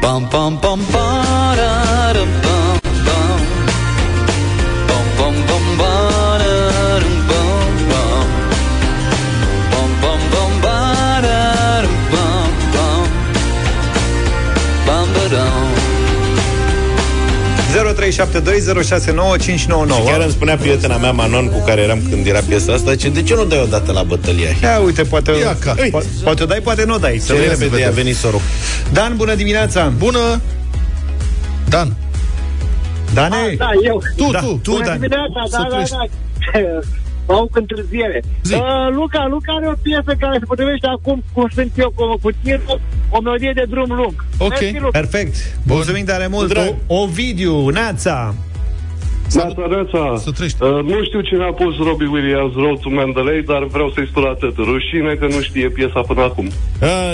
Bum bum bum ba da dum bum bum. Bum bum bum ba da dum bum bum. Bum bum bum ba da dum bum bum. Bum ba dum. 0372069599. Chiar îmi spunea prietena mea Manon, cu care eram când era piesa asta, ce de ce nu dai o dată la bătălia? Ia uite, poate o dai, poate nu o dai. Ce repede a venit sorul. Dan, bună dimineața. Bună. Dan. Dane. Da, eu. Tu bună Dan. Dimineața, da. Au întârziere. Luca are o piesă care se potrivește acum cum sunt eu cu tirul, o melodie de drum lung. Ok, mersi, Luca. Perfect. Bun. Mulțumim tare mult. Ovidiu, Nața. Nața. Nu știu cine a pus Robbie Williams Road to Mandalay, dar vreau să-i spun atât. Rușine că nu știe piesa până acum.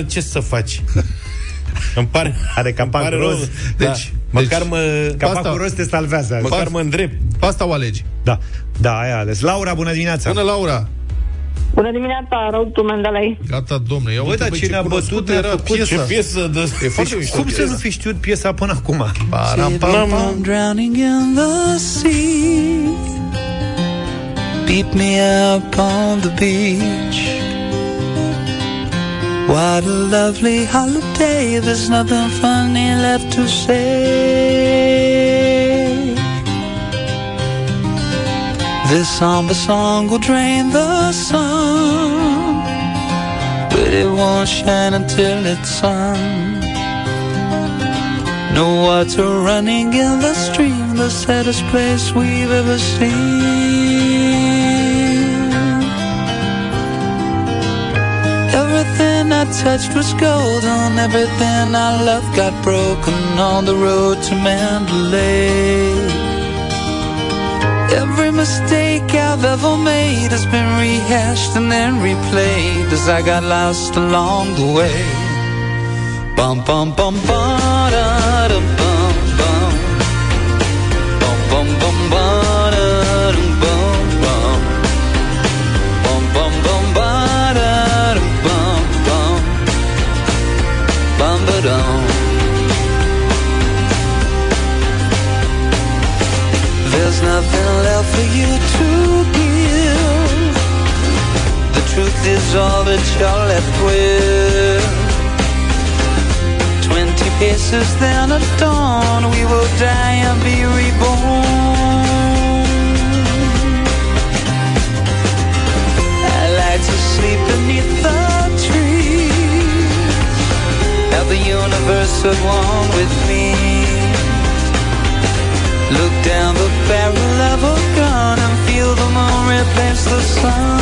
Ce să faci? Îmi pare, are capac roz. Deci, măcar capacul roz te salvează. Măcar mă îndrept. Asta o alegi. Da. Da, ai ales. Laura, bună dimineața. Bună, Laura. Bună dimineața, Road to Mandalay. Gata, domne. Eu uite, cine a bătut era piesa. Ce piesă de... E foarte mișto. Cum să nu fi știut piesa până acum? Param pam pam. Drowning in the sea. Beat me up on the beach. What a lovely holiday, there's nothing funny left to say. This somber song will drain the sun, but it won't shine until it's sung. No water running in the stream, the saddest place we've ever seen. Everything I touched was gold, on everything I loved got broken on the road to Mandalay. Every mistake I've ever made has been rehashed and then replayed as I got lost along the way. Bum bum bum ba da dum bum bum. Bum bum bum ba da dum bum bum. Bum for you to give. The truth is all that you're left with. 20 paces, then at dawn, we will die and be reborn. I like to sleep beneath the trees, have the universe at one with me. Look down the barrel of a gun and feel the moon replace the sun.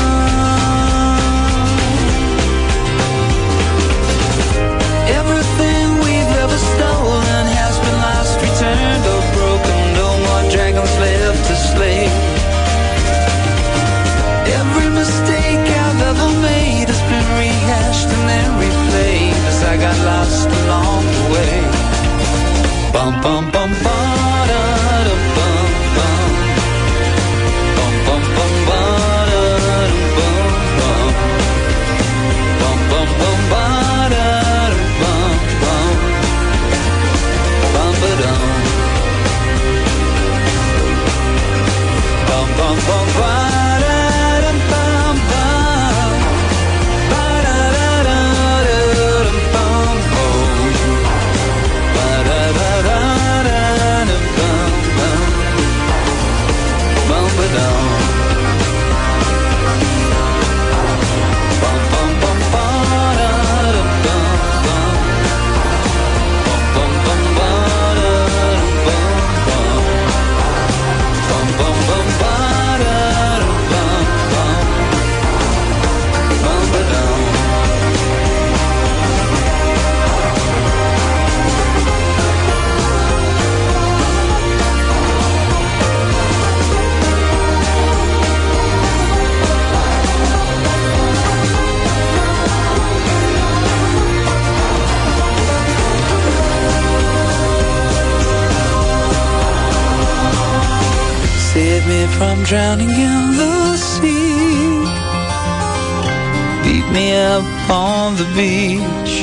Everything we've ever stolen has been lost, returned or broken. No more dragons left to slay. Every mistake I've ever made has been rehashed and then replayed as I got lost along the way. Bum bum bum bum. From drowning in the sea, beat me up on the beach.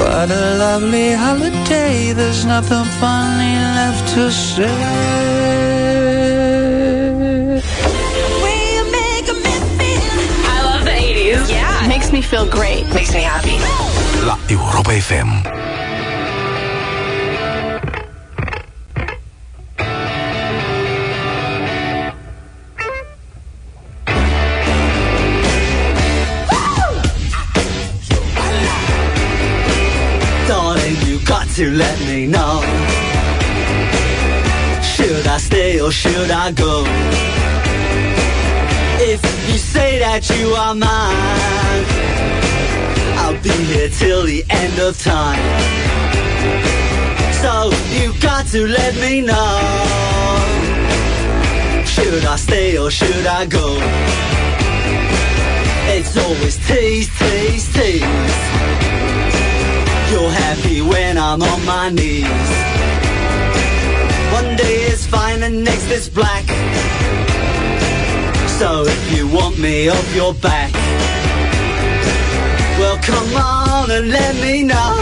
What a lovely holiday, there's nothing funny left to say. I love the 80s. Yeah, makes me feel great. Makes me happy. La Europa FM. To let me know, should I stay or should I go? If you say that you are mine, I'll be here till the end of time. So you got to let me know, should I stay or should I go? It's always tease, tease, tease. You're happy when I'm on my knees. One day is fine and next is black. So if you want me off your back, well come on and let me know,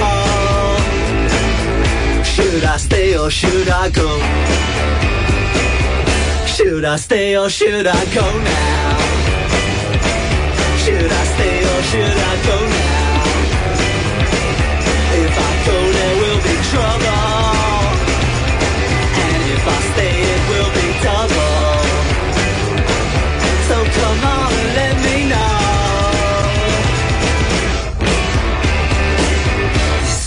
should I stay or should I go? Should I stay or should I go now? Should I stay or should I go now? So there will be trouble, and if I stay it will be double. So come on and let me know. This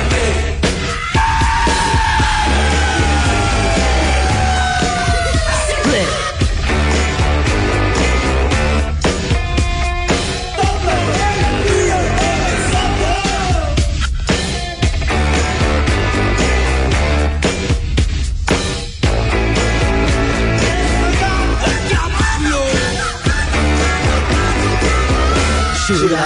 Should I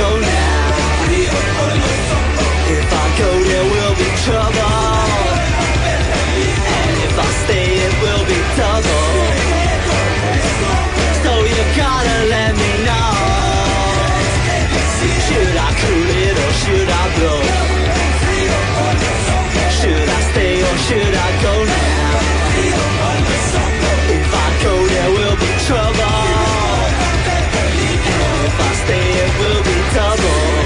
go now? If I go there will be trouble, and if I stay it will be double. So you gotta let me know. Should I cool it or should I blow? Should I stay or should I go now? If I go there will be trouble, and if I stay it will be double.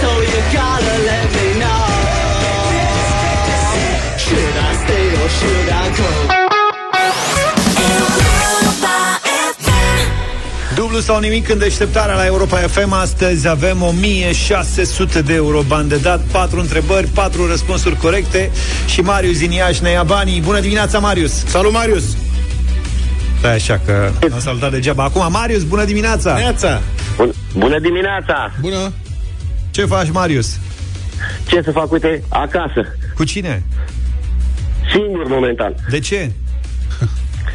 So you gotta let me know. Should I stay or should I go? Dublu sau nimic în deșteptarea la Europa FM. Astăzi avem 1600 de euro bani de dat, 4 întrebări, 4 răspunsuri corecte. Și Marius din Iași ne ia banii. Bună dimineața, Marius! Salut, Marius! Stai așa că am salutat degeaba. Acum, Marius, bună dimineața! Bună dimineața! Bună! Ce faci, Marius? Ce să fac, uite, acasă. Cu cine? Singur, momentan. De ce?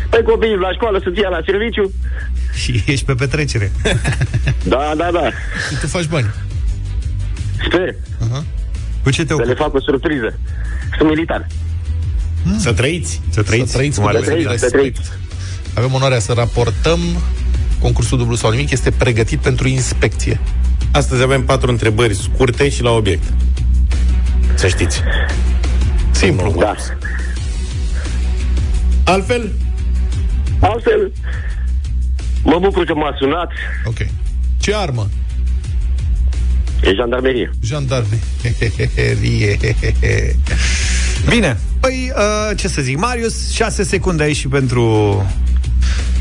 Pe copii la școală, soția la serviciu. Și ești pe petrecere. Da. Și tu faci bani. Sper. Cu ce te ocupi? Să le fac o surpriză. Sunt militar. Să trăiți. Să trăiți. Avem onoarea să raportăm. Concursul dublu sau nimic este pregătit pentru inspecție. Astăzi avem 4 întrebări scurte și la obiect. Să știți. Simplu. Da. Altfel, mă bucur că m-a sunat. Ok. Ce armă? E jandarmerie. Bine. Păi, ce să zic, Marius, 6 secunde aici și pentru...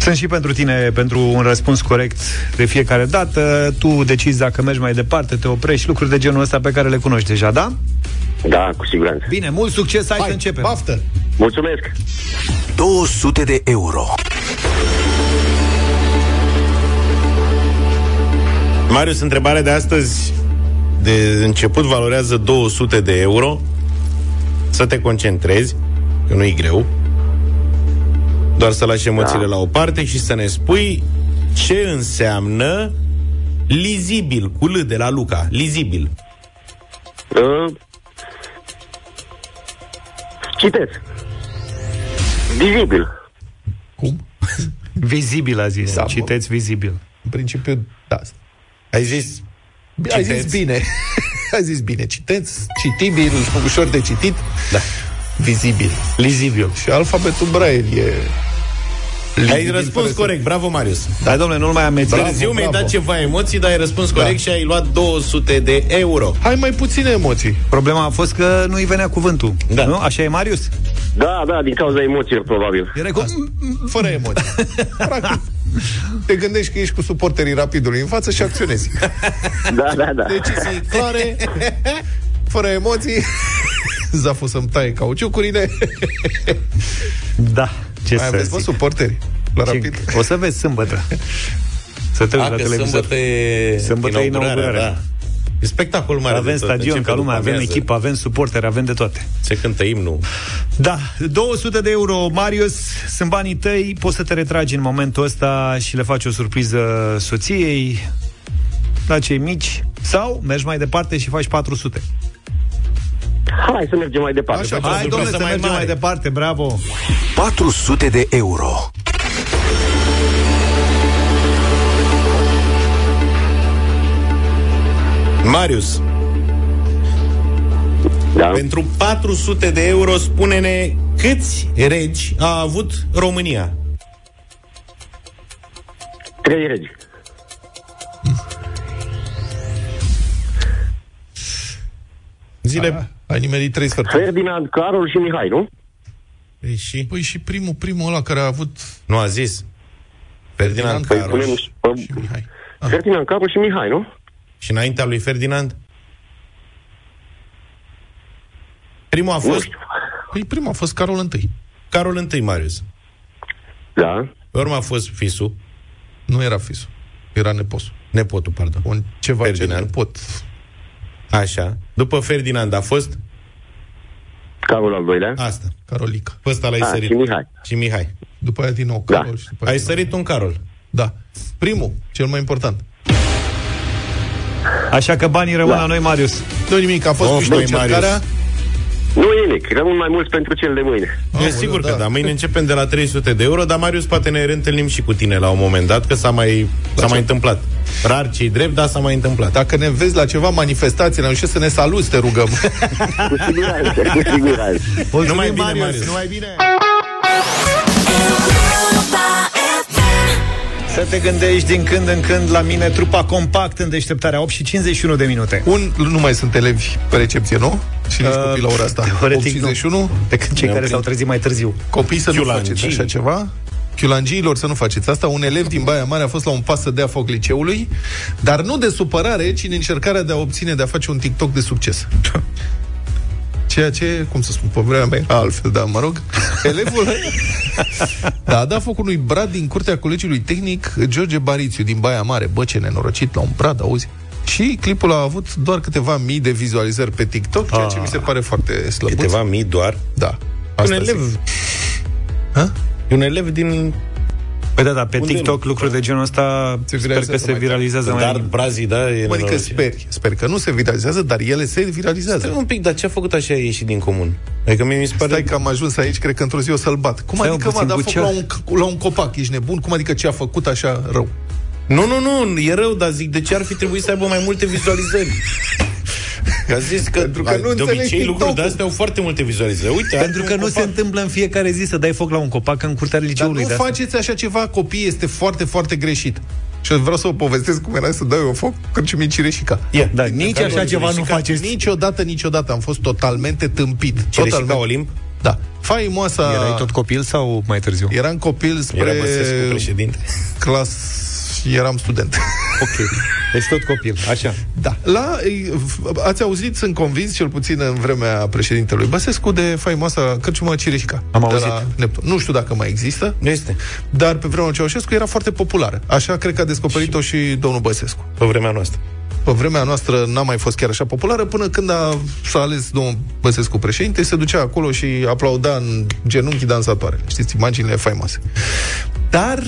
Sunt și pentru tine, pentru un răspuns corect de fiecare dată. Tu decizi dacă mergi mai departe, te oprești, lucruri de genul ăsta pe care le cunoști deja, da? Da, cu siguranță. Bine, mult succes, hai să începem. Baftă! Mulțumesc! 200 de euro. Marius, întrebarea de astăzi de început valorează 200 de euro. Să te concentrezi, că nu e greu. Doar să lași emoțiile la o parte și să ne spui ce înseamnă lizibil, cu L de la Luca, lizibil. Citesc. Vizibil. Cum? Vizibil a zis. Da, citeți vizibil. În principiu, da. Ai zis bine. Citeți, citibil, ușor de citit. Da. Vizibil. Lizibil. Și alfabetul Braille e... Ai răspuns corect, bravo, Marius. Da, domnule, nu-l mai amețit. Târziu mi-ai dat ceva emoții, dar ai răspuns corect și ai luat 200 de euro. Hai mai puține emoții. Problema a fost că nu-i venea cuvântul. Da. Nu? Așa e, Marius? Da, din cauza emoțiilor, probabil. Fără emoții. Practic. Te gândești că ești cu suporterii Rapidului în față și acționezi. Da. Decizii clare, fără emoții. Zaful să-mi taie cauciucurile. Da. Ce mai aveți, mă, suporteri la Rapid? O să vezi sâmbătă. Să te uiți la televizor. Sâmbătă e inaugurare. Da. E spectacol mare. Avem stadion ca lumea, avem echipă, avem suporteri, avem de toate. Se cântă imnul. Da, 200 de euro, Marius, sunt banii tăi, poți să te retragi în momentul ăsta și le faci o surpriză soției, la cei mici, sau mergi mai departe și faci 400. Hai să mergem mai departe. Așa, hai, domnule, să mergem mai departe, bravo. 400 de euro. Marius, pentru 400 de euro spune-ne câți regi a avut România? 3 regi. Zile... Ai nimerit 3 sfârturi. Ferdinand, Carol și Mihai, nu? Păi și primul ăla care a avut... Nu a zis. Ferdinand, Carol și Mihai. Ferdinand, Carol și Mihai, nu? Și înaintea lui Ferdinand? Primul a fost... Păi primul a fost Carol I. Carol I, Marius. Da. Pe urmă a fost Fisu. Nu era Fisu. Era Nepotul, pardon. Nepot. Așa. După Ferdinand a fost Carol al doilea. Asta, Carolica. Pe ăsta l-ai sărit. Și Mihai. Și Mihai. După aia din nou Carol. Da. Și după aia ai sărit un Carol. Da. Primul, cel mai important. Așa că banii rămân la noi, Marius. Nu nimic, a fost câștigă încercarea. Nu nimic, rămân mai mulți pentru cel de mâine. E sigur că da, mâine începem de la 300 de euro, dar Marius, poate ne reîntâlnim și cu tine la un moment dat, că s-a mai întâmplat. Rar ce-i drept, dar s-a mai întâmplat. Dacă ne vezi la ceva manifestație, ne ușește să ne saluți, te rugăm. Cu siguranță, cu siguranță. Numai bine, Marius, numai bine. Să te gândești din când în când la mine, trupa compact în deșteptarea, 8:51 de minute. Nu mai sunt elevi pe recepție, nu? Și nici copii la ora asta. 8:51. Pe când cei care s-au trezit mai târziu. Copii să nu faceți așa ceva. Chiulangiilor să nu faceți asta. Un elev din Baia Mare a fost la un pas să dea foc liceului, dar nu de supărare, ci în încercarea de a face un TikTok de succes. Ceea ce, cum să spun, pe vremea mea, altfel, dar mă rog, elevul da, a dat foc unui brad din curtea colegiului tehnic George Barițiu din Baia Mare. Bă, ce nenorocit, la un brad, auzi? Și clipul a avut doar câteva mii de vizualizări pe TikTok, ceea ce mi se pare foarte slăbuț. Câteva mii doar? Da. Asta un elev. E un elev din... Păi da, pe TikTok lucruri de genul ăsta sper că se viralizează mai... Dar brazii, da, e... Adică sper că nu se viralizează, dar ele se viralizează. Stai un pic, dar ce a făcut așa ieșit din comun? Adică mie mi se pare... Stai că am ajuns aici, cred că într-o zi o să-l bat. Cum adică m-a dat foc la un copac, ești nebun? Cum adică ce a făcut așa rău? Nu, e rău, dar zic, de ce ar fi trebuit să aibă mai multe vizualizări? Că zis că pentru că nu de obicei lucruri de-astea au foarte multe vizualizări. Uite, pentru că nu se întâmplă în fiecare zi să dai foc la un copac în curtea liceului. Dar nu faceți așa ceva, copii, este foarte, foarte greșit. Și vreau să vă povestesc cum era să dau eu foc cârciumii cireșica. Dar nici așa ceva nu faceți. Niciodată am fost totalmente tâmpit. Cireșica Olimp? Da. Faimoasa... Erai tot copil sau mai târziu? Eram copil spre... Era Băsescu președinte. Eram student. Ok. Deci tot copil. Așa. Da. Ați auzit, sunt convins, cel puțin în vremea președintelui Băsescu, de faimoasa cărciumă Cireșica. Am auzit. Nu știu dacă mai există. Nu este. Dar pe vremea lui Ceaușescu era foarte populară. Așa cred că a descoperit-o și domnul Băsescu. Pe vremea noastră. Pe vremea noastră n-a mai fost chiar așa populară, până când s-a ales domnul Băsescu președinte, se ducea acolo și aplauda în genunchi dansatoarele. Știți, imaginile faimoase. Dar...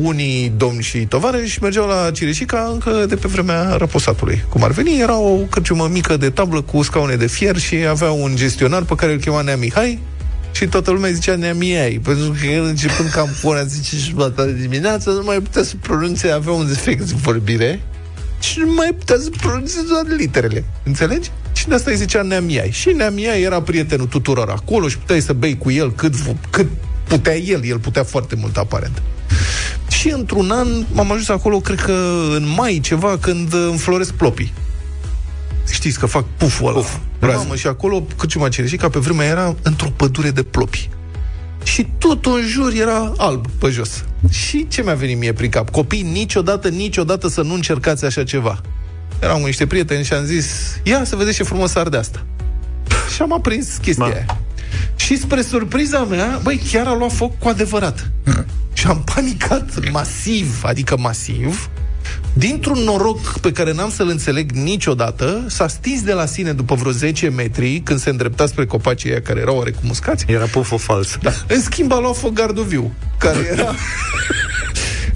unii domni și tovarăși mergeau la Cireșica încă de pe vremea răposatului. Cum ar veni, era o cărciumă mică de tablă cu scaune de fier și avea un gestionar pe care îl chema Nea Mihai și toată lumea zicea Nea Mihai, pentru că el începând cam cu ora 10:30 de dimineață nu mai putea să pronunțe, avea un defect de vorbire și nu mai putea să pronunțe doar literele. Înțelegi? Și de asta îi zicea Nea Mihai. Și Nea Mihai era prietenul tuturor acolo și puteai să bei cu el cât putea el putea foarte mult aparent. Și într-un an m-am ajuns acolo, cred că în mai ceva, când înfloresc plopii. Știți că fac puful ăla. Mamă, și acolo, cârciuma Cireșica, pe vremea era într-o pădure de plopi. Și tot în jur era alb pe jos. Și ce mi-a venit mie prin cap? Copii, niciodată să nu încercați așa ceva. Eram cu niște prieteni și am zis, ia să vedeți ce frumos arde asta. Și am aprins chestia aia. Și spre surpriza mea, băi, chiar a luat foc cu adevărat. Și am panicat masiv, dintr-un noroc pe care n-am să-l înțeleg niciodată, s-a stins de la sine după vreo 10 metri, când se îndrepta spre copacii aia care erau oarecum uscați. Era puful fals. Da. În schimb a luat foc gardul viu,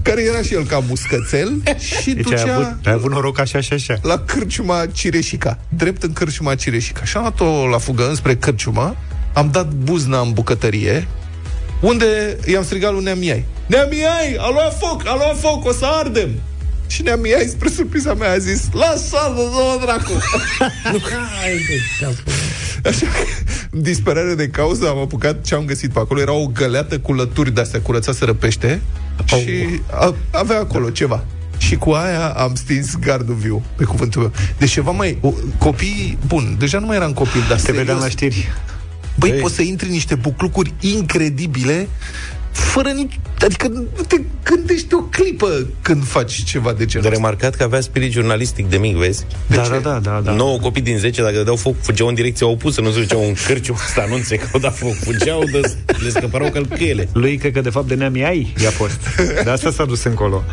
care era și el ca muscățel și deci ducea... Ai avut noroc așa. La cârciuma Cireșica, drept în cârciuma Cireșica. Și am luat-o la fugă înspre cârciuma, am dat buzna în bucătărie, unde i-am strigat lui Neamiai. Neamiai, a luat foc, o să ardem! Și Neamiai, spre surpriza mea, a zis, lasă-l, două dracu! Așa că, disperare de cauză, am apucat ce am găsit pe acolo. Era o găleată cu lături de-astea, curățaseră pește și avea acolo ceva. Și cu aia am stins gardul viu, pe cuvântul meu. Deci ceva mai... Copii, bun, deja nu mai eram copil, dar serios... Te vedeam la știri. Băi, poți să intri în niște buclucuri incredibile, adică nu te gândești o clipă când faci ceva de genul. De remarcat că avea spirit jurnalistic de mic, vezi? Da. 9 copii din 10, dacă dădeau foc, fugeau în direcția opusă, nu se duceau în cârciu să anunțe că au dat foc, fugeau, le scăpărau călcâiele. Lui, cred că de fapt de Neamii ai i-a fost. De asta s-a dus încolo.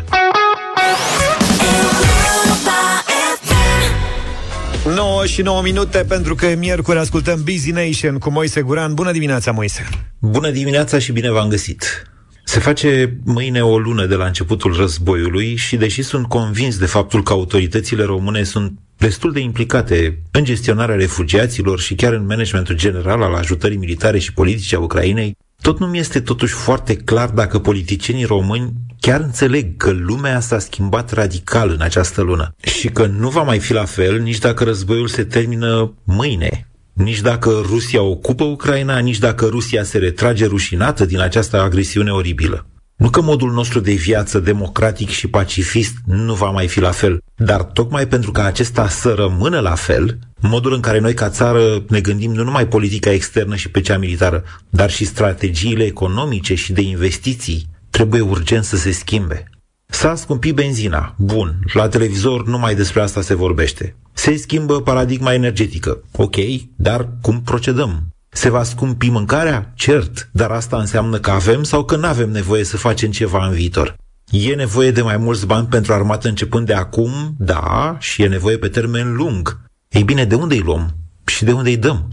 9 și 9 minute, pentru că miercuri ascultăm Busy Nation cu Moise Guran. Bună dimineața, Moise! Bună dimineața și bine v-am găsit! Se face mâine o lună de la începutul războiului și, deși sunt convins de faptul că autoritățile române sunt destul de implicate în gestionarea refugiaților și chiar în managementul general al ajutării militare și politice a Ucrainei, tot nu mi este totuși foarte clar dacă politicienii români chiar înțeleg că lumea s-a schimbat radical în această lună și că nu va mai fi la fel nici dacă războiul se termină mâine, nici dacă Rusia ocupă Ucraina, nici dacă Rusia se retrage rușinată din această agresiune oribilă. Nu că modul nostru de viață democratic și pacifist nu va mai fi la fel, dar tocmai pentru ca acesta să rămână la fel, modul în care noi ca țară ne gândim nu numai politica externă și pe cea militară, dar și strategiile economice și de investiții trebuie urgent să se schimbe. S-a scumpit benzina. Bun, la televizor numai despre asta se vorbește. Se schimbă paradigma energetică. Ok, dar cum procedăm? Se va scumpi mâncarea? Cert, dar asta înseamnă că avem sau că n-avem nevoie să facem ceva în viitor. E nevoie de mai mulți bani pentru armată începând de acum? Da, și e nevoie pe termen lung. Ei bine, de unde îi luăm? Și de unde îi dăm?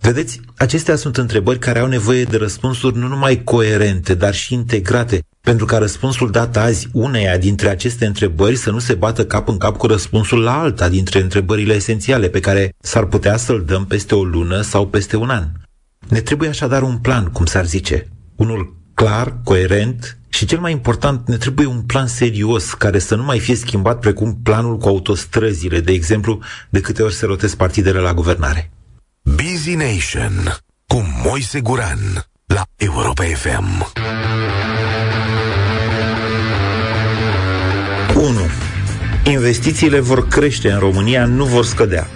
Vedeți, acestea sunt întrebări care au nevoie de răspunsuri nu numai coerente, dar și integrate, pentru ca răspunsul dat azi uneia dintre aceste întrebări să nu se bată cap în cap cu răspunsul la alta dintre întrebările esențiale pe care s-ar putea să-l dăm peste o lună sau peste un an. Ne trebuie așadar un plan, cum s-ar zice, unul clar, coerent și, cel mai important, ne trebuie un plan serios care să nu mai fie schimbat precum planul cu autostrăzile, de exemplu, de câte ori se rotesc partidele la guvernare. Busy Nation cu Moise Guran la Europa FM. 1. Investițiile vor crește în România, nu vor scădea.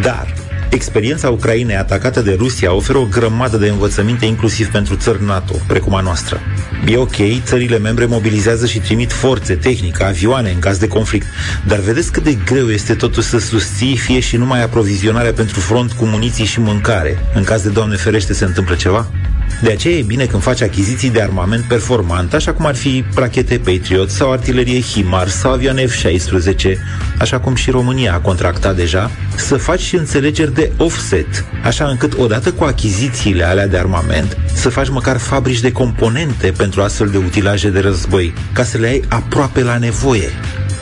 Dar experiența Ucrainei atacată de Rusia oferă o grămadă de învățăminte, inclusiv pentru țări NATO, precum a noastră. E ok, țările membre mobilizează și trimit forțe, tehnică, avioane în caz de conflict, dar vedeți cât de greu este totuși să susții fie și numai aprovizionarea pentru front cu muniții și mâncare, în caz de, Doamne ferește, se întâmplă ceva? De aceea e bine când faci achiziții de armament performant, așa cum ar fi rachete Patriot sau artilerie HIMARS sau avioane F-16, așa cum și România a contractat deja, să faci și înțelegeri de offset, așa încât odată cu achizițiile alea de armament să faci măcar fabrici de componente pentru astfel de utilaje de război, ca să le ai aproape la nevoie.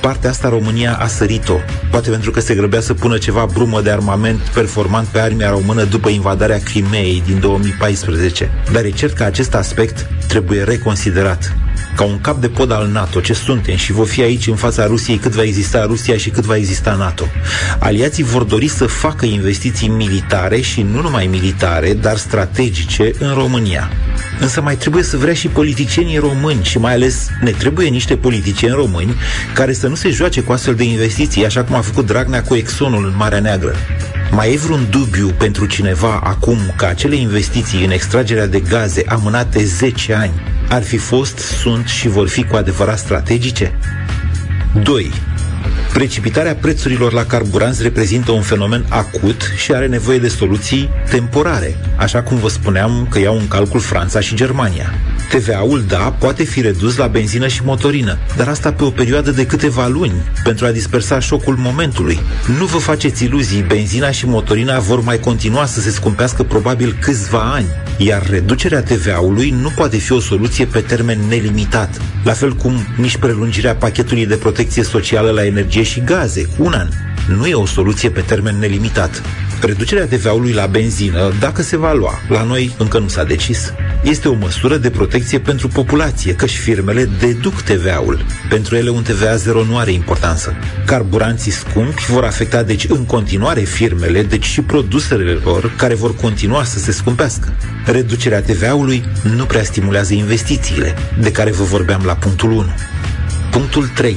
Partea asta România a sărit-o, poate pentru că se grăbea să pună ceva brumă de armament performant pe armia română după invadarea Crimeei din 2014. Dar e cert că acest aspect trebuie reconsiderat. Ca un cap de pod al NATO, ce suntem și vor fi aici în fața Rusiei cât va exista Rusia și cât va exista NATO. Aliații vor dori să facă investiții militare și nu numai militare, dar strategice în România. Însă mai trebuie să vrea și politicienii români și mai ales ne trebuie niște politicieni români care să nu se joace cu astfel de investiții, așa cum a făcut Dragnea cu Exxonul în Marea Neagră. Mai e vreun dubiu pentru cineva acum că acele investiții în extragerea de gaze amânate 10 ani ar fi fost, sunt și vor fi cu adevărat strategice? 2. Precipitarea prețurilor la carburanți reprezintă un fenomen acut și are nevoie de soluții temporare, așa cum vă spuneam că iau în calcul Franța și Germania. TVA-ul, da, poate fi redus la benzină și motorină, dar asta pe o perioadă de câteva luni, pentru a dispersa șocul momentului. Nu vă faceți iluzii, benzina și motorina vor mai continua să se scumpească probabil câțiva ani, iar reducerea TVA-ului nu poate fi o soluție pe termen nelimitat, la fel cum nici prelungirea pachetului de protecție socială la energie și gaze, cu un an, nu e o soluție pe termen nelimitat. Reducerea TVA-ului la benzină, dacă se va lua, la noi încă nu s-a decis, este o măsură de protecție pentru populație, căci firmele deduc TVA-ul. Pentru ele un TVA zero nu are importanță. Carburanții scumpi vor afecta deci în continuare firmele, deci și produsele lor, care vor continua să se scumpească. Reducerea TVA-ului nu prea stimulează investițiile, de care vă vorbeam la punctul 1. Punctul 3.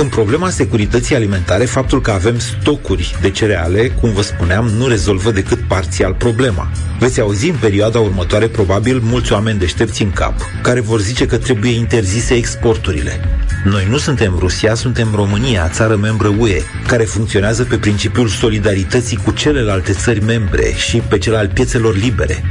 În problema securității alimentare, faptul că avem stocuri de cereale, cum vă spuneam, nu rezolvă decât parțial problema. Veți auzi în perioada următoare probabil mulți oameni deștepți în cap, care vor zice că trebuie interzise exporturile. Noi nu suntem Rusia, suntem România, țară membră UE, care funcționează pe principiul solidarității cu celelalte țări membre și pe cel al piețelor libere.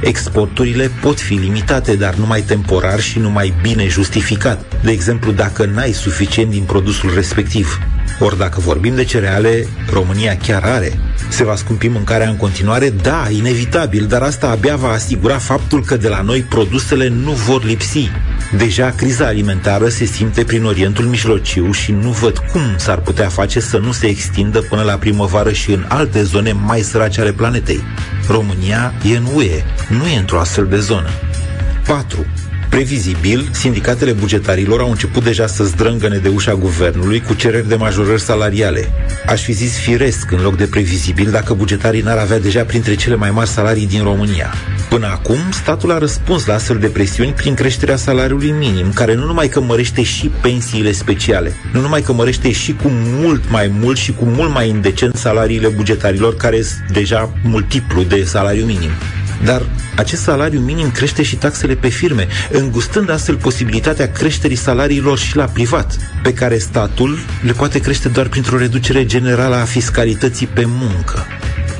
Exporturile pot fi limitate, dar numai temporar și numai bine justificat. De exemplu, dacă n-ai suficient din produsul respectiv. Ori dacă vorbim de cereale, România chiar are. Se va scumpi mâncarea în continuare? Da, inevitabil, dar asta abia va asigura faptul că de la noi produsele nu vor lipsi. Deja criza alimentară se simte prin Orientul Mijlociu și nu văd cum s-ar putea face să nu se extindă până la primăvară și în alte zone mai sărace ale planetei. România e în UE, nu e într-o astfel de zonă. 4. Previzibil, sindicatele bugetarilor au început deja să zdrângăne de ușa guvernului cu cereri de majorări salariale. Aș fi zis firesc în loc de previzibil dacă bugetarii n-ar avea deja printre cele mai mari salarii din România. Până acum, statul a răspuns la astfel de presiuni prin creșterea salariului minim, care nu numai că mărește și pensiile speciale, nu numai că mărește și cu mult mai mult și cu mult mai indecent salariile bugetarilor, care sunt deja multiplu de salariu minim. Dar acest salariu minim crește și taxele pe firme, îngustând astfel posibilitatea creșterii salariilor și la privat, pe care statul le poate crește doar printr-o reducere generală a fiscalității pe muncă.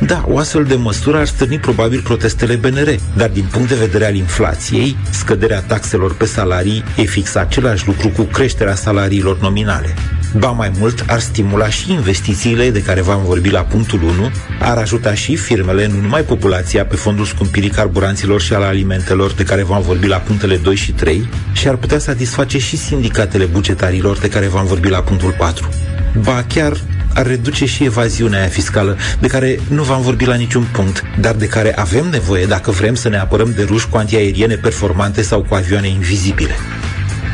Da, o astfel de măsură ar stârni probabil protestele BNR, dar din punct de vedere al inflației, scăderea taxelor pe salarii e fix același lucru cu creșterea salariilor nominale. Ba mai mult, ar stimula și investițiile de care v-am vorbit la punctul 1, ar ajuta și firmele, nu numai populația, pe fondul scumpirii carburanților și al alimentelor de care v-am vorbit la punctele 2 și 3 și ar putea satisface și sindicatele bugetarilor de care v-am vorbit la punctul 4. Ba chiar ar reduce și evaziunea aia fiscală, de care nu v-am vorbit la niciun punct, dar de care avem nevoie dacă vrem să ne apărăm de ruși cu antiaeriene performante sau cu avioane invizibile.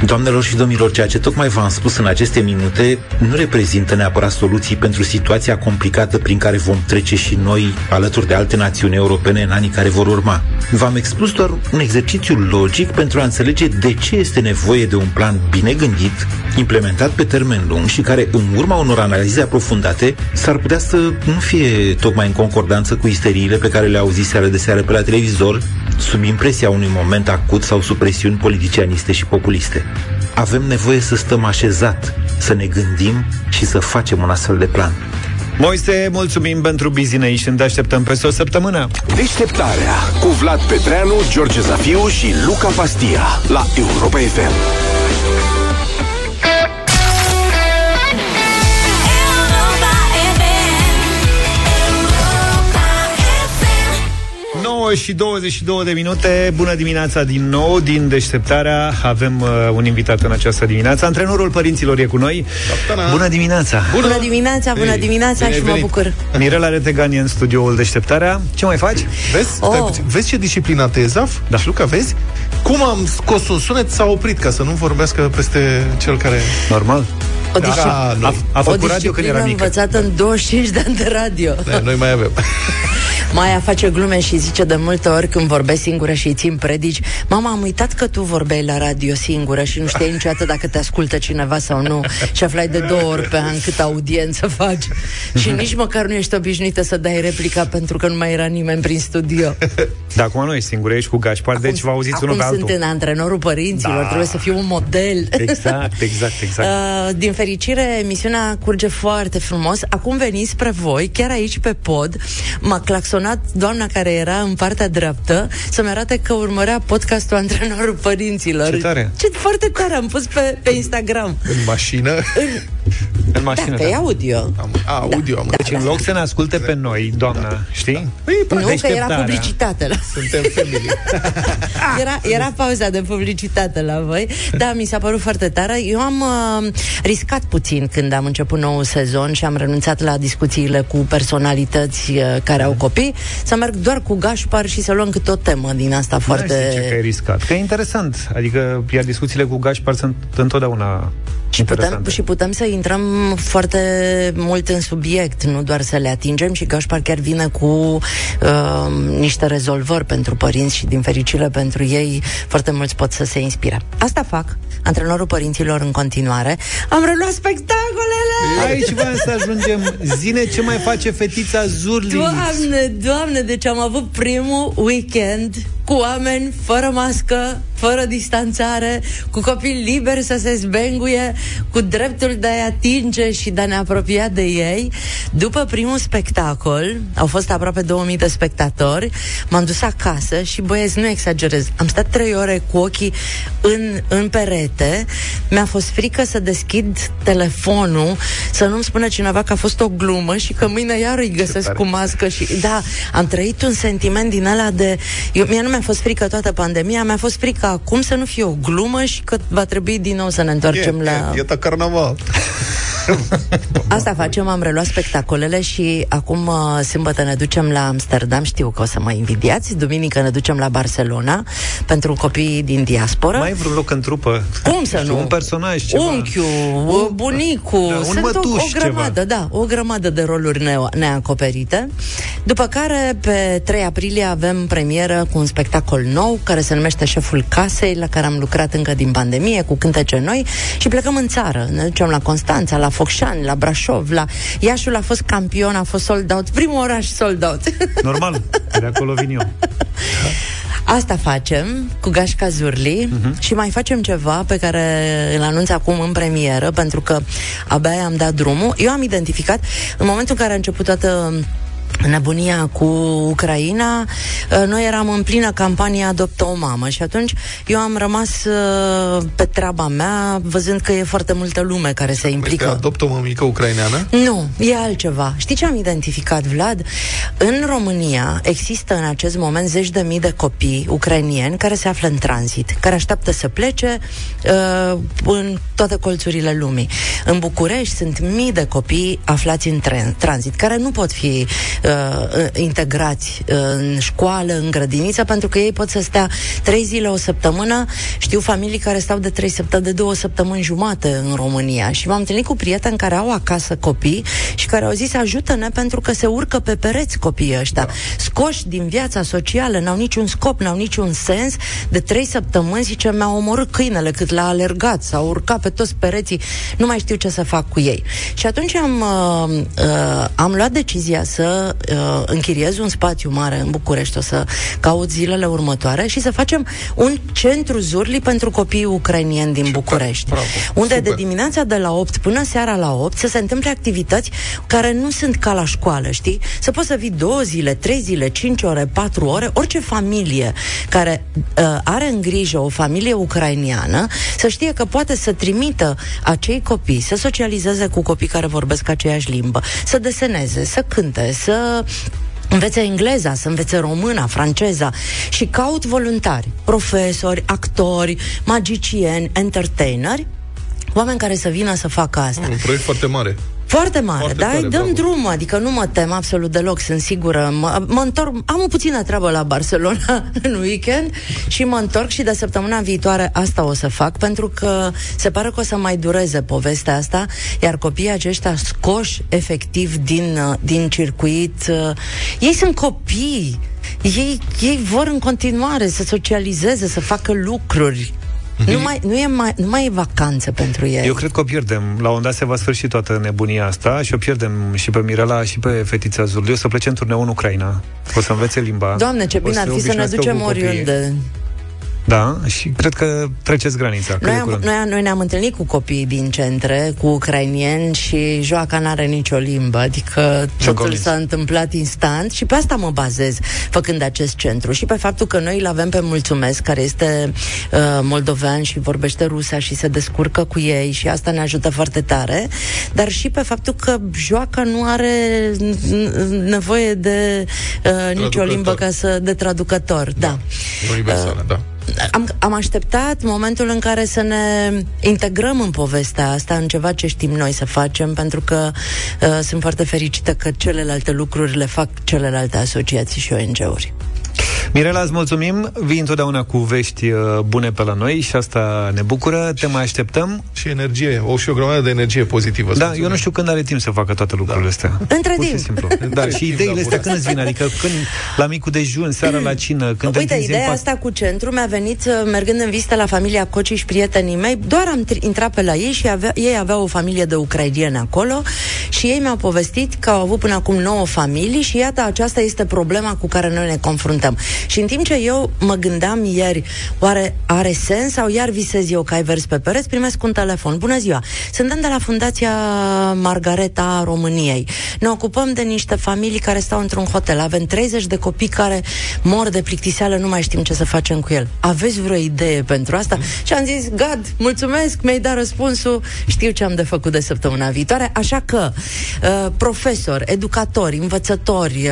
Doamnelor și domnilor, ceea ce tocmai v-am spus în aceste minute nu reprezintă neapărat soluții pentru situația complicată prin care vom trece și noi, alături de alte națiuni europene, în anii care vor urma. V-am expus doar un exercițiu logic pentru a înțelege de ce este nevoie de un plan bine gândit, implementat pe termen lung și care, în urma unor analize aprofundate, s-ar putea să nu fie tocmai în concordanță cu isteriile pe care le auzi seară de seară pe la televizor, sub impresia unui moment acut sau sub presiuni politicianiste și populiste. Avem nevoie să stăm așezat, să ne gândim și să facem un astfel de plan. Moise, mulțumim pentru business-ul, te așteptăm peste o săptămână. Deșteptarea cu Vlad Petreanu, George Zafiu și Luca Pastia la Europa FM. Și 22 de minute. Bună dimineața din nou, din Deșteptarea. Avem un invitat în această dimineață. Antrenorul părinților e cu noi. Doamna. Bună dimineața! Bună dimineața, bună dimineața. Ei, și mă bucur. Mirela Reteganian în studioul Deșteptarea. Ce mai faci? Vezi? Oh. Vezi ce disciplinată e, Zaf? Da. Și Luca, vezi? Cum am scos un sunet, s-a oprit ca să nu vorbească peste cel care... Normal. A făcut radio când era mică. O disciplină învățată în 25 de ani de radio. Da, noi mai avem. Maia face glume și zice de multe ori când vorbesc singură și îi țin predici: mama, am uitat că tu vorbeai la radio singură și nu știai niciodată dacă te ascultă cineva sau nu. Și aflai de 2 ori pe an cât audiență faci. Și nici măcar nu ești obișnuită să dai replica, pentru că nu mai era nimeni prin studio. Dar acum nu ești singură, ești cu Gașpar, deci vă auziți unul pe altul. Acum sunt în antrenorul părinților, da. Trebuie să fiu un model. Exact. Din fericire, emisiunea curge foarte frumos. Acum veniți spre voi, chiar aici pe pod. M-a claxonat doamna care era în partea dreaptă să-mi arate că urmărea podcastul Antrenorul Părinților. Ce tare! Ce foarte tare! Am pus pe Instagram. În mașină? În mașină, da. Pe audio. Deci în loc să ne asculte pe noi, doamna, știi? Da. Nu, că era publicitate. Suntem familie. era pauza de publicitate la voi. Da, mi s-a părut foarte tare. Eu am riscat puțin când am început noul sezon și am renunțat la discuțiile cu personalități care au copii, să merg doar cu Gașpar și să luăm câte o temă din asta foarte... Nu știu că e riscat, că e interesant. Adică, iar discuțiile cu Gașpar sunt întotdeauna... Și putem să intrăm foarte mult în subiect, nu doar să le atingem, și Gașpar chiar vine cu niște rezolvări pentru părinți și, din fericire pentru ei, foarte mulți pot să se inspire. Asta fac, antrenorul părinților în continuare. Am reluat spectacolele! Aici vreau să ajungem. Zine, ce mai face fetița Zurli? Doamne, deci am avut primul weekend cu oameni fără mască fără distanțare, cu copii liberi să se zbenguie, cu dreptul de a-i atinge și de a ne apropia de ei. După primul spectacol, au fost aproape 2000 de spectatori, m-am dus acasă și, băieți, nu exagerez, am stat 3 ore cu ochii în perete, mi-a fost frică să deschid telefonul, să nu-mi spună cineva că a fost o glumă și că mâine iar îi găsesc cu mască și... Da, am trăit un sentiment din ăla de... Mie nu mi-a fost frică toată pandemia, mi-a fost frică acum să nu fie o glumă și că va trebui din nou să ne întoarcem la... E carnaval. Asta facem, am reluat spectacolele și acum sâmbătă ne ducem la Amsterdam, știu că o să mă invidiați, duminică ne ducem la Barcelona pentru copiii din diaspora. Mai e vreun loc în trupă? Cum să nu? Un personaj, ceva. Unchiul, bunicul, da, sunt mătuș, o grămadă, ceva. Da, o grămadă de roluri neacoperite. După care pe 3 aprilie avem premieră cu un spectacol nou care se numește Șeful Casei, la care am lucrat încă din pandemie cu cântece noi și plecăm în țară, ne ducem la Constanța, la Focșani, la Brașov, la Iașul a fost campion, a fost sold out, primul oraș sold out. Normal, de acolo vin eu. Asta facem cu Gașca Zurli și mai facem ceva pe care îl anunț acum în premieră, pentru că abia am dat drumul. Eu am identificat, în momentul în care a început toată nebunia cu Ucraina, noi eram în plină campanie Adoptă o mamă și atunci eu am rămas pe treaba mea, văzând că e foarte multă lume care se implică. Este Adoptă o mămică ucraineană? Nu, e altceva. Știi ce am identificat, Vlad? În România există în acest moment zeci de mii de copii ucrainieni care se află în tranzit, care așteaptă să plece în toate colțurile lumii. În București sunt mii de copii aflați în tranzit, care nu pot fi integrați în școală, în grădiniță, pentru că ei pot să stea 3 zile, o săptămână. Știu familii care stau de 3 săptămâni, de 2 săptămâni jumate în România și m-am întâlnit cu prieteni care au acasă copii și care au zis ajută-ne pentru că se urcă pe pereți copiii ăștia. Da. Scoși din viața socială, n-au niciun scop, n-au niciun sens. De 3 săptămâni, zice, mi-a omorât câinele cât l-a alergat, s-a urcat pe toți pereții, nu mai știu ce să fac cu ei. Și atunci am luat decizia să închiriez un spațiu mare în București, o să caut zilele următoare și să facem un centru Zurli pentru copiii ucrainieni din București. Bravo, unde super. De dimineața de la 8 până seara la 8 să se întâmple activități care nu sunt ca la școală, știi? Să poți să vii 2 zile, 3 zile, 5 ore, 4 ore, orice familie care are în grijă o familie ucrainiană să știe că poate să trimită acei copii să socializeze cu copii care vorbesc aceeași limbă, să deseneze, să cânte, să învețe engleza, să învețe româna, franceza și caut voluntari, profesori, actori, magicieni, entertaineri, oameni care să vină să facă asta. Un proiect foarte mare. Foarte mare, foarte da? Tare, îi dăm bravo. Drumul, adică nu mă tem absolut deloc, sunt sigură. Mă întorc, am o puțină treabă la Barcelona în weekend și mă întorc și de săptămâna viitoare asta o să fac, pentru că se pare că o să mai dureze povestea asta, iar copiii aceștia scoși efectiv din circuit, ei sunt copii, ei vor în continuare să socializeze, să facă lucruri. Nu mai e vacanță pentru ei. Eu cred că o pierdem. La un dat se va sfârși toată nebunia asta și o pierdem și pe Mirela și pe fetița Zurli. O să plece în turneu în Ucraina. O să învețe limba. Doamne, ce bine ar fi să ne ducem oriunde. Da, și cred că treceți granița. Noi ne-am întâlnit cu copiii din centre, cu ucrainieni și Joaca n-are nicio limbă, adică totul s-a întâmplat instant și pe asta mă bazez făcând acest centru și pe faptul că noi îl avem pe Mulțumesc, care este moldovean și vorbește rusa și se descurcă cu ei și asta ne ajută foarte tare, dar și pe faptul că Joaca nu are nevoie de nicio limbă de traducător. Da. Universală, da. Am așteptat momentul în care să ne integrăm în povestea asta, în ceva ce știm noi să facem, pentru că sunt foarte fericită că celelalte lucruri le fac celelalte asociații și ONG-uri. Mirela, îți mulțumim, vii întotdeauna cu vești bune pe la noi și asta ne bucură, te mai așteptăm. Și energie, o grămadă de energie pozitivă. Da, eu nu știu când are timp să facă toate lucrurile astea. Între timp. Dar și ideile astea când îți vin, adică când la micul dejun, seara la cină, când uite, ideea asta cu centru mi-a venit mergând în vizită la familia Coci și prietenii mei, doar am intrat pe la ei și ei aveau o familie de ucrainieni acolo și ei mi-au povestit că au avut până acum 9 familii și iată, aceasta este problema cu care noi ne confruntăm. Și în timp ce eu mă gândeam ieri, oare are sens sau iar visez eu că ai vers pe pereți, primesc un telefon. Bună ziua! Suntem de la Fundația Margareta României. Ne ocupăm de niște familii care stau într-un hotel. Avem 30 de copii care mor de plictiseală, nu mai știm ce să facem cu el. Aveți vreo idee pentru asta? Și am zis, gad, mulțumesc, mi-ai dat răspunsul, știu ce am de făcut de săptămâna viitoare, așa că profesori, educatori, învățători,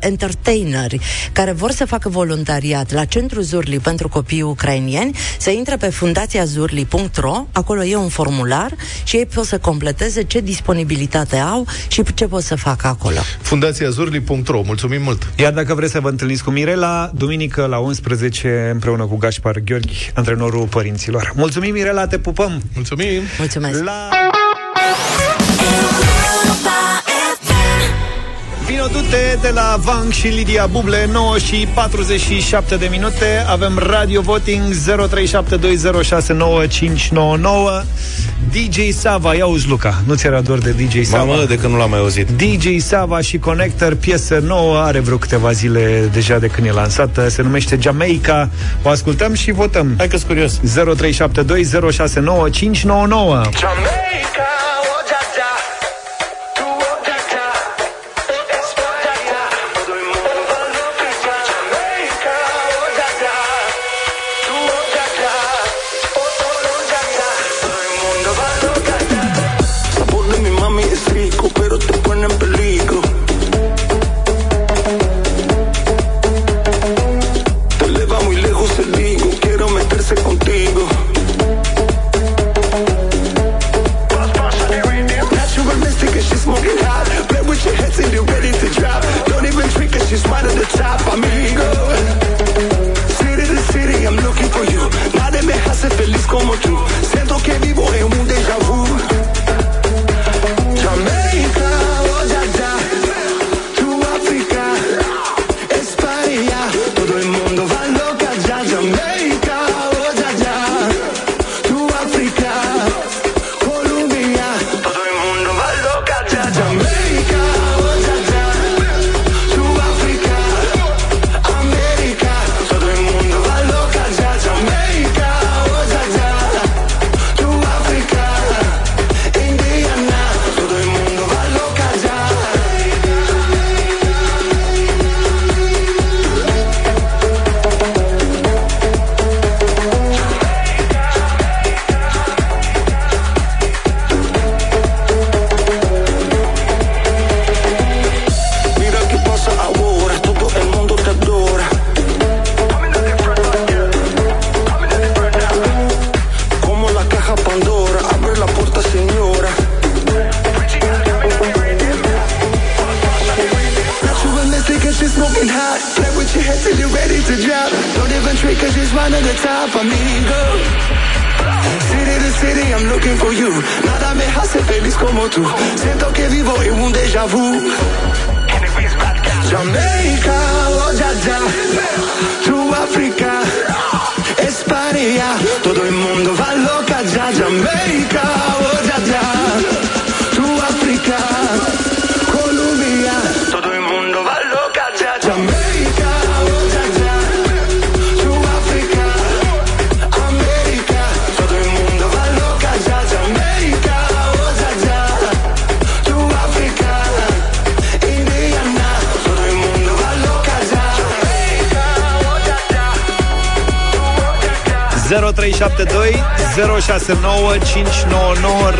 entertaineri care vor să facă voluntariat la Centrul Zurli pentru copiii ucrainieni, să intre pe fundațiazurli.ro, acolo e un formular și ei pot să completeze ce disponibilitate au și ce pot să facă acolo. fundațiazurli.ro, mulțumim mult! Iar dacă vreți să vă întâlniți cu Mirela, duminică la 11 împreună cu Gaspar Gheorghi, antrenorul părinților. Mulțumim, Mirela, te pupăm! Mulțumim! Mulțumesc! Minutute de la Vank și Lidia Buble, 9 și 47 de minute. Avem radio voting 0372069599. DJ Sava, ia uzi, Luca, nu ți era dor de DJ Sava? Mamă, de când nu l-am mai auzit. DJ Sava și Connector, piesă nouă, are vreo câteva zile deja de când e lansată, se numește Jamaica. O ascultăm și votăm. Hai că-s curios. 0372069599. Jamaica!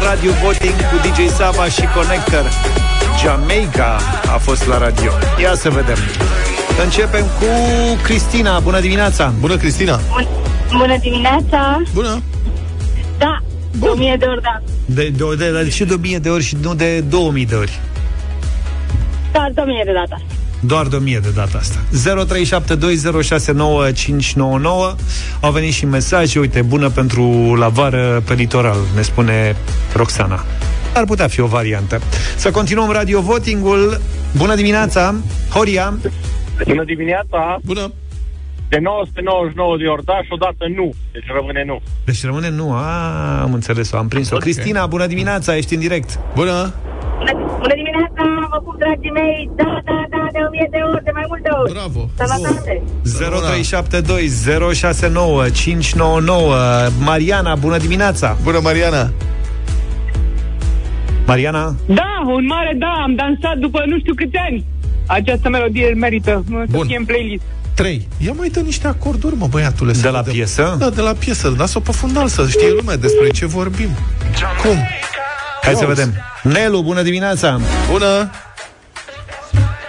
Radio Voting cu DJ Sava și Connector. Jamaica a fost la radio. Ia să vedem. Începem cu Cristina. Bună dimineața. Bună, Cristina. Bună dimineața. Bună. Da, de 1000 de ori, da. Și de 1000 de ori și nu de 2000 de ori. Doar de 1000 de data asta. Doar de 1000 de data asta. 0372069599. Au venit și mesaje. Uite, bună pentru la vară pe litoral, ne spune Roxana. Ar putea fi o variantă. Să continuăm radio voting-ul. Bună dimineața, Horia. Bună dimineața. Bună. De 999 de ori da și odată nu. Deci rămâne nu. Deci rămâne nu, am înțeles-o, am prins-o. Okay. Cristina, bună dimineața, ești în direct. Bună. Bună dimineața, vă acum, dragii mei, da, da, da, de 1000 de ori, de mai multe ori. Bravo! Sănătate! 0372069599. Mariana, bună dimineața! Bună, Mariana! Mariana? Da, un mare da, am dansat după nu știu câți ani. Această melodie merită să fie în playlist. 3. Ia mai dă niște acorduri, mă, băiatule. De la piesă? Da, de la piesă. Las-o pe fundal să știe lumea despre ce vorbim. Cum? Hai să vedem. Nelu, bună dimineața! Bună!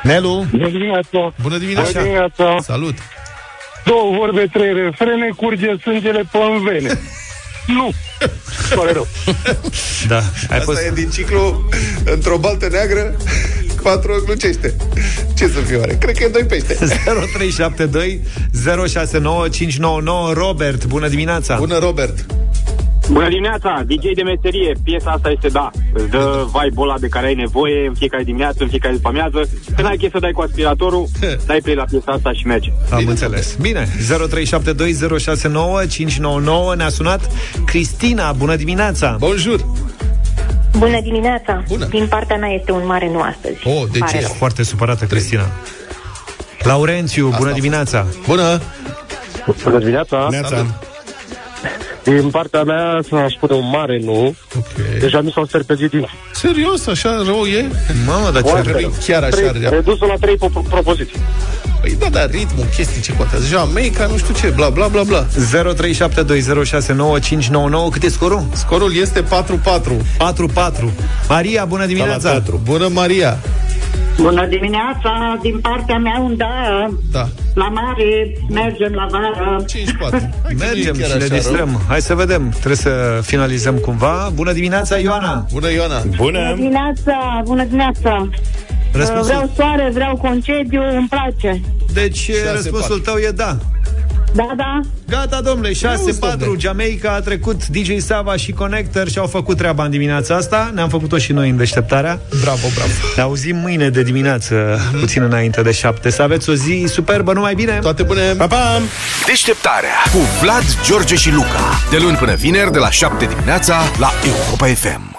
Nelu? Bună dimineața! Bună dimineața! Salut! Două vorbe, trei refrene, curge sângele pe-n vene. Nu! Pare rău. Da. Asta fost... e din ciclu într-o baltă neagră. 4 glucește. Ce să fiu oare? Cred că e 2 pește. 0372 069599. Robert, bună dimineața. Bună, Robert. Bună dimineața, DJ de meserie. Piesa asta este da. Îți dă vibe-ul ăla de care ai nevoie în fiecare dimineață, în fiecare după-amiază. Când ai chef să dai cu aspiratorul, dai play la piesa asta și merge. Am înțeles. Bine. 0372 069599. Ne-a sunat Cristina. Bună dimineața. Bonjour. Bună dimineața! Bună. Din partea mea este un mare nu astăzi. Oh, deci ești foarte supărată, Cristina. Laurențiu, bună dimineața! Bună! Bună dimineața! Neața. Din partea mea aș pune un mare nu. Okay. Deja nu s-au serpezit din... Serios? Așa rău e? Mamă, dar ce rău, chiar așa rău. Redus-o la 3 propoziții. Păi da, dar ritmul, chestii ce poate. Jamaica, nu știu ce, bla bla bla bla. 0372069599. Cât e scorul? Scorul este 4-4. 4-4. Maria, bună dimineața. Bună, Maria. Bună dimineața, din partea mea un da. Da. La mare, mergem la vară. 5-4. Mergem și ne distrăm. Rău. Hai să vedem, trebuie să finalizăm cumva. Bună dimineața, Ioana. Bună, Ioana. Bună dimineața, bună dimineața. Răspunsul? Vreau soare, vreau concediu, îmi place. Deci răspunsul tău e da. Da, da. Gata, domnule, 6-4, Jamaica a trecut. DJ Sava și Connector și-au făcut treaba în dimineața asta. Ne-am făcut-o și noi în deșteptarea. Bravo, bravo. Ne auzim mâine de dimineață, puțin înainte de 7. Să aveți o zi superbă, numai bine. Toate bune. Pa, pa. Deșteptarea cu Vlad, George și Luca. De luni până vineri, de la 7 dimineața, la Europa FM.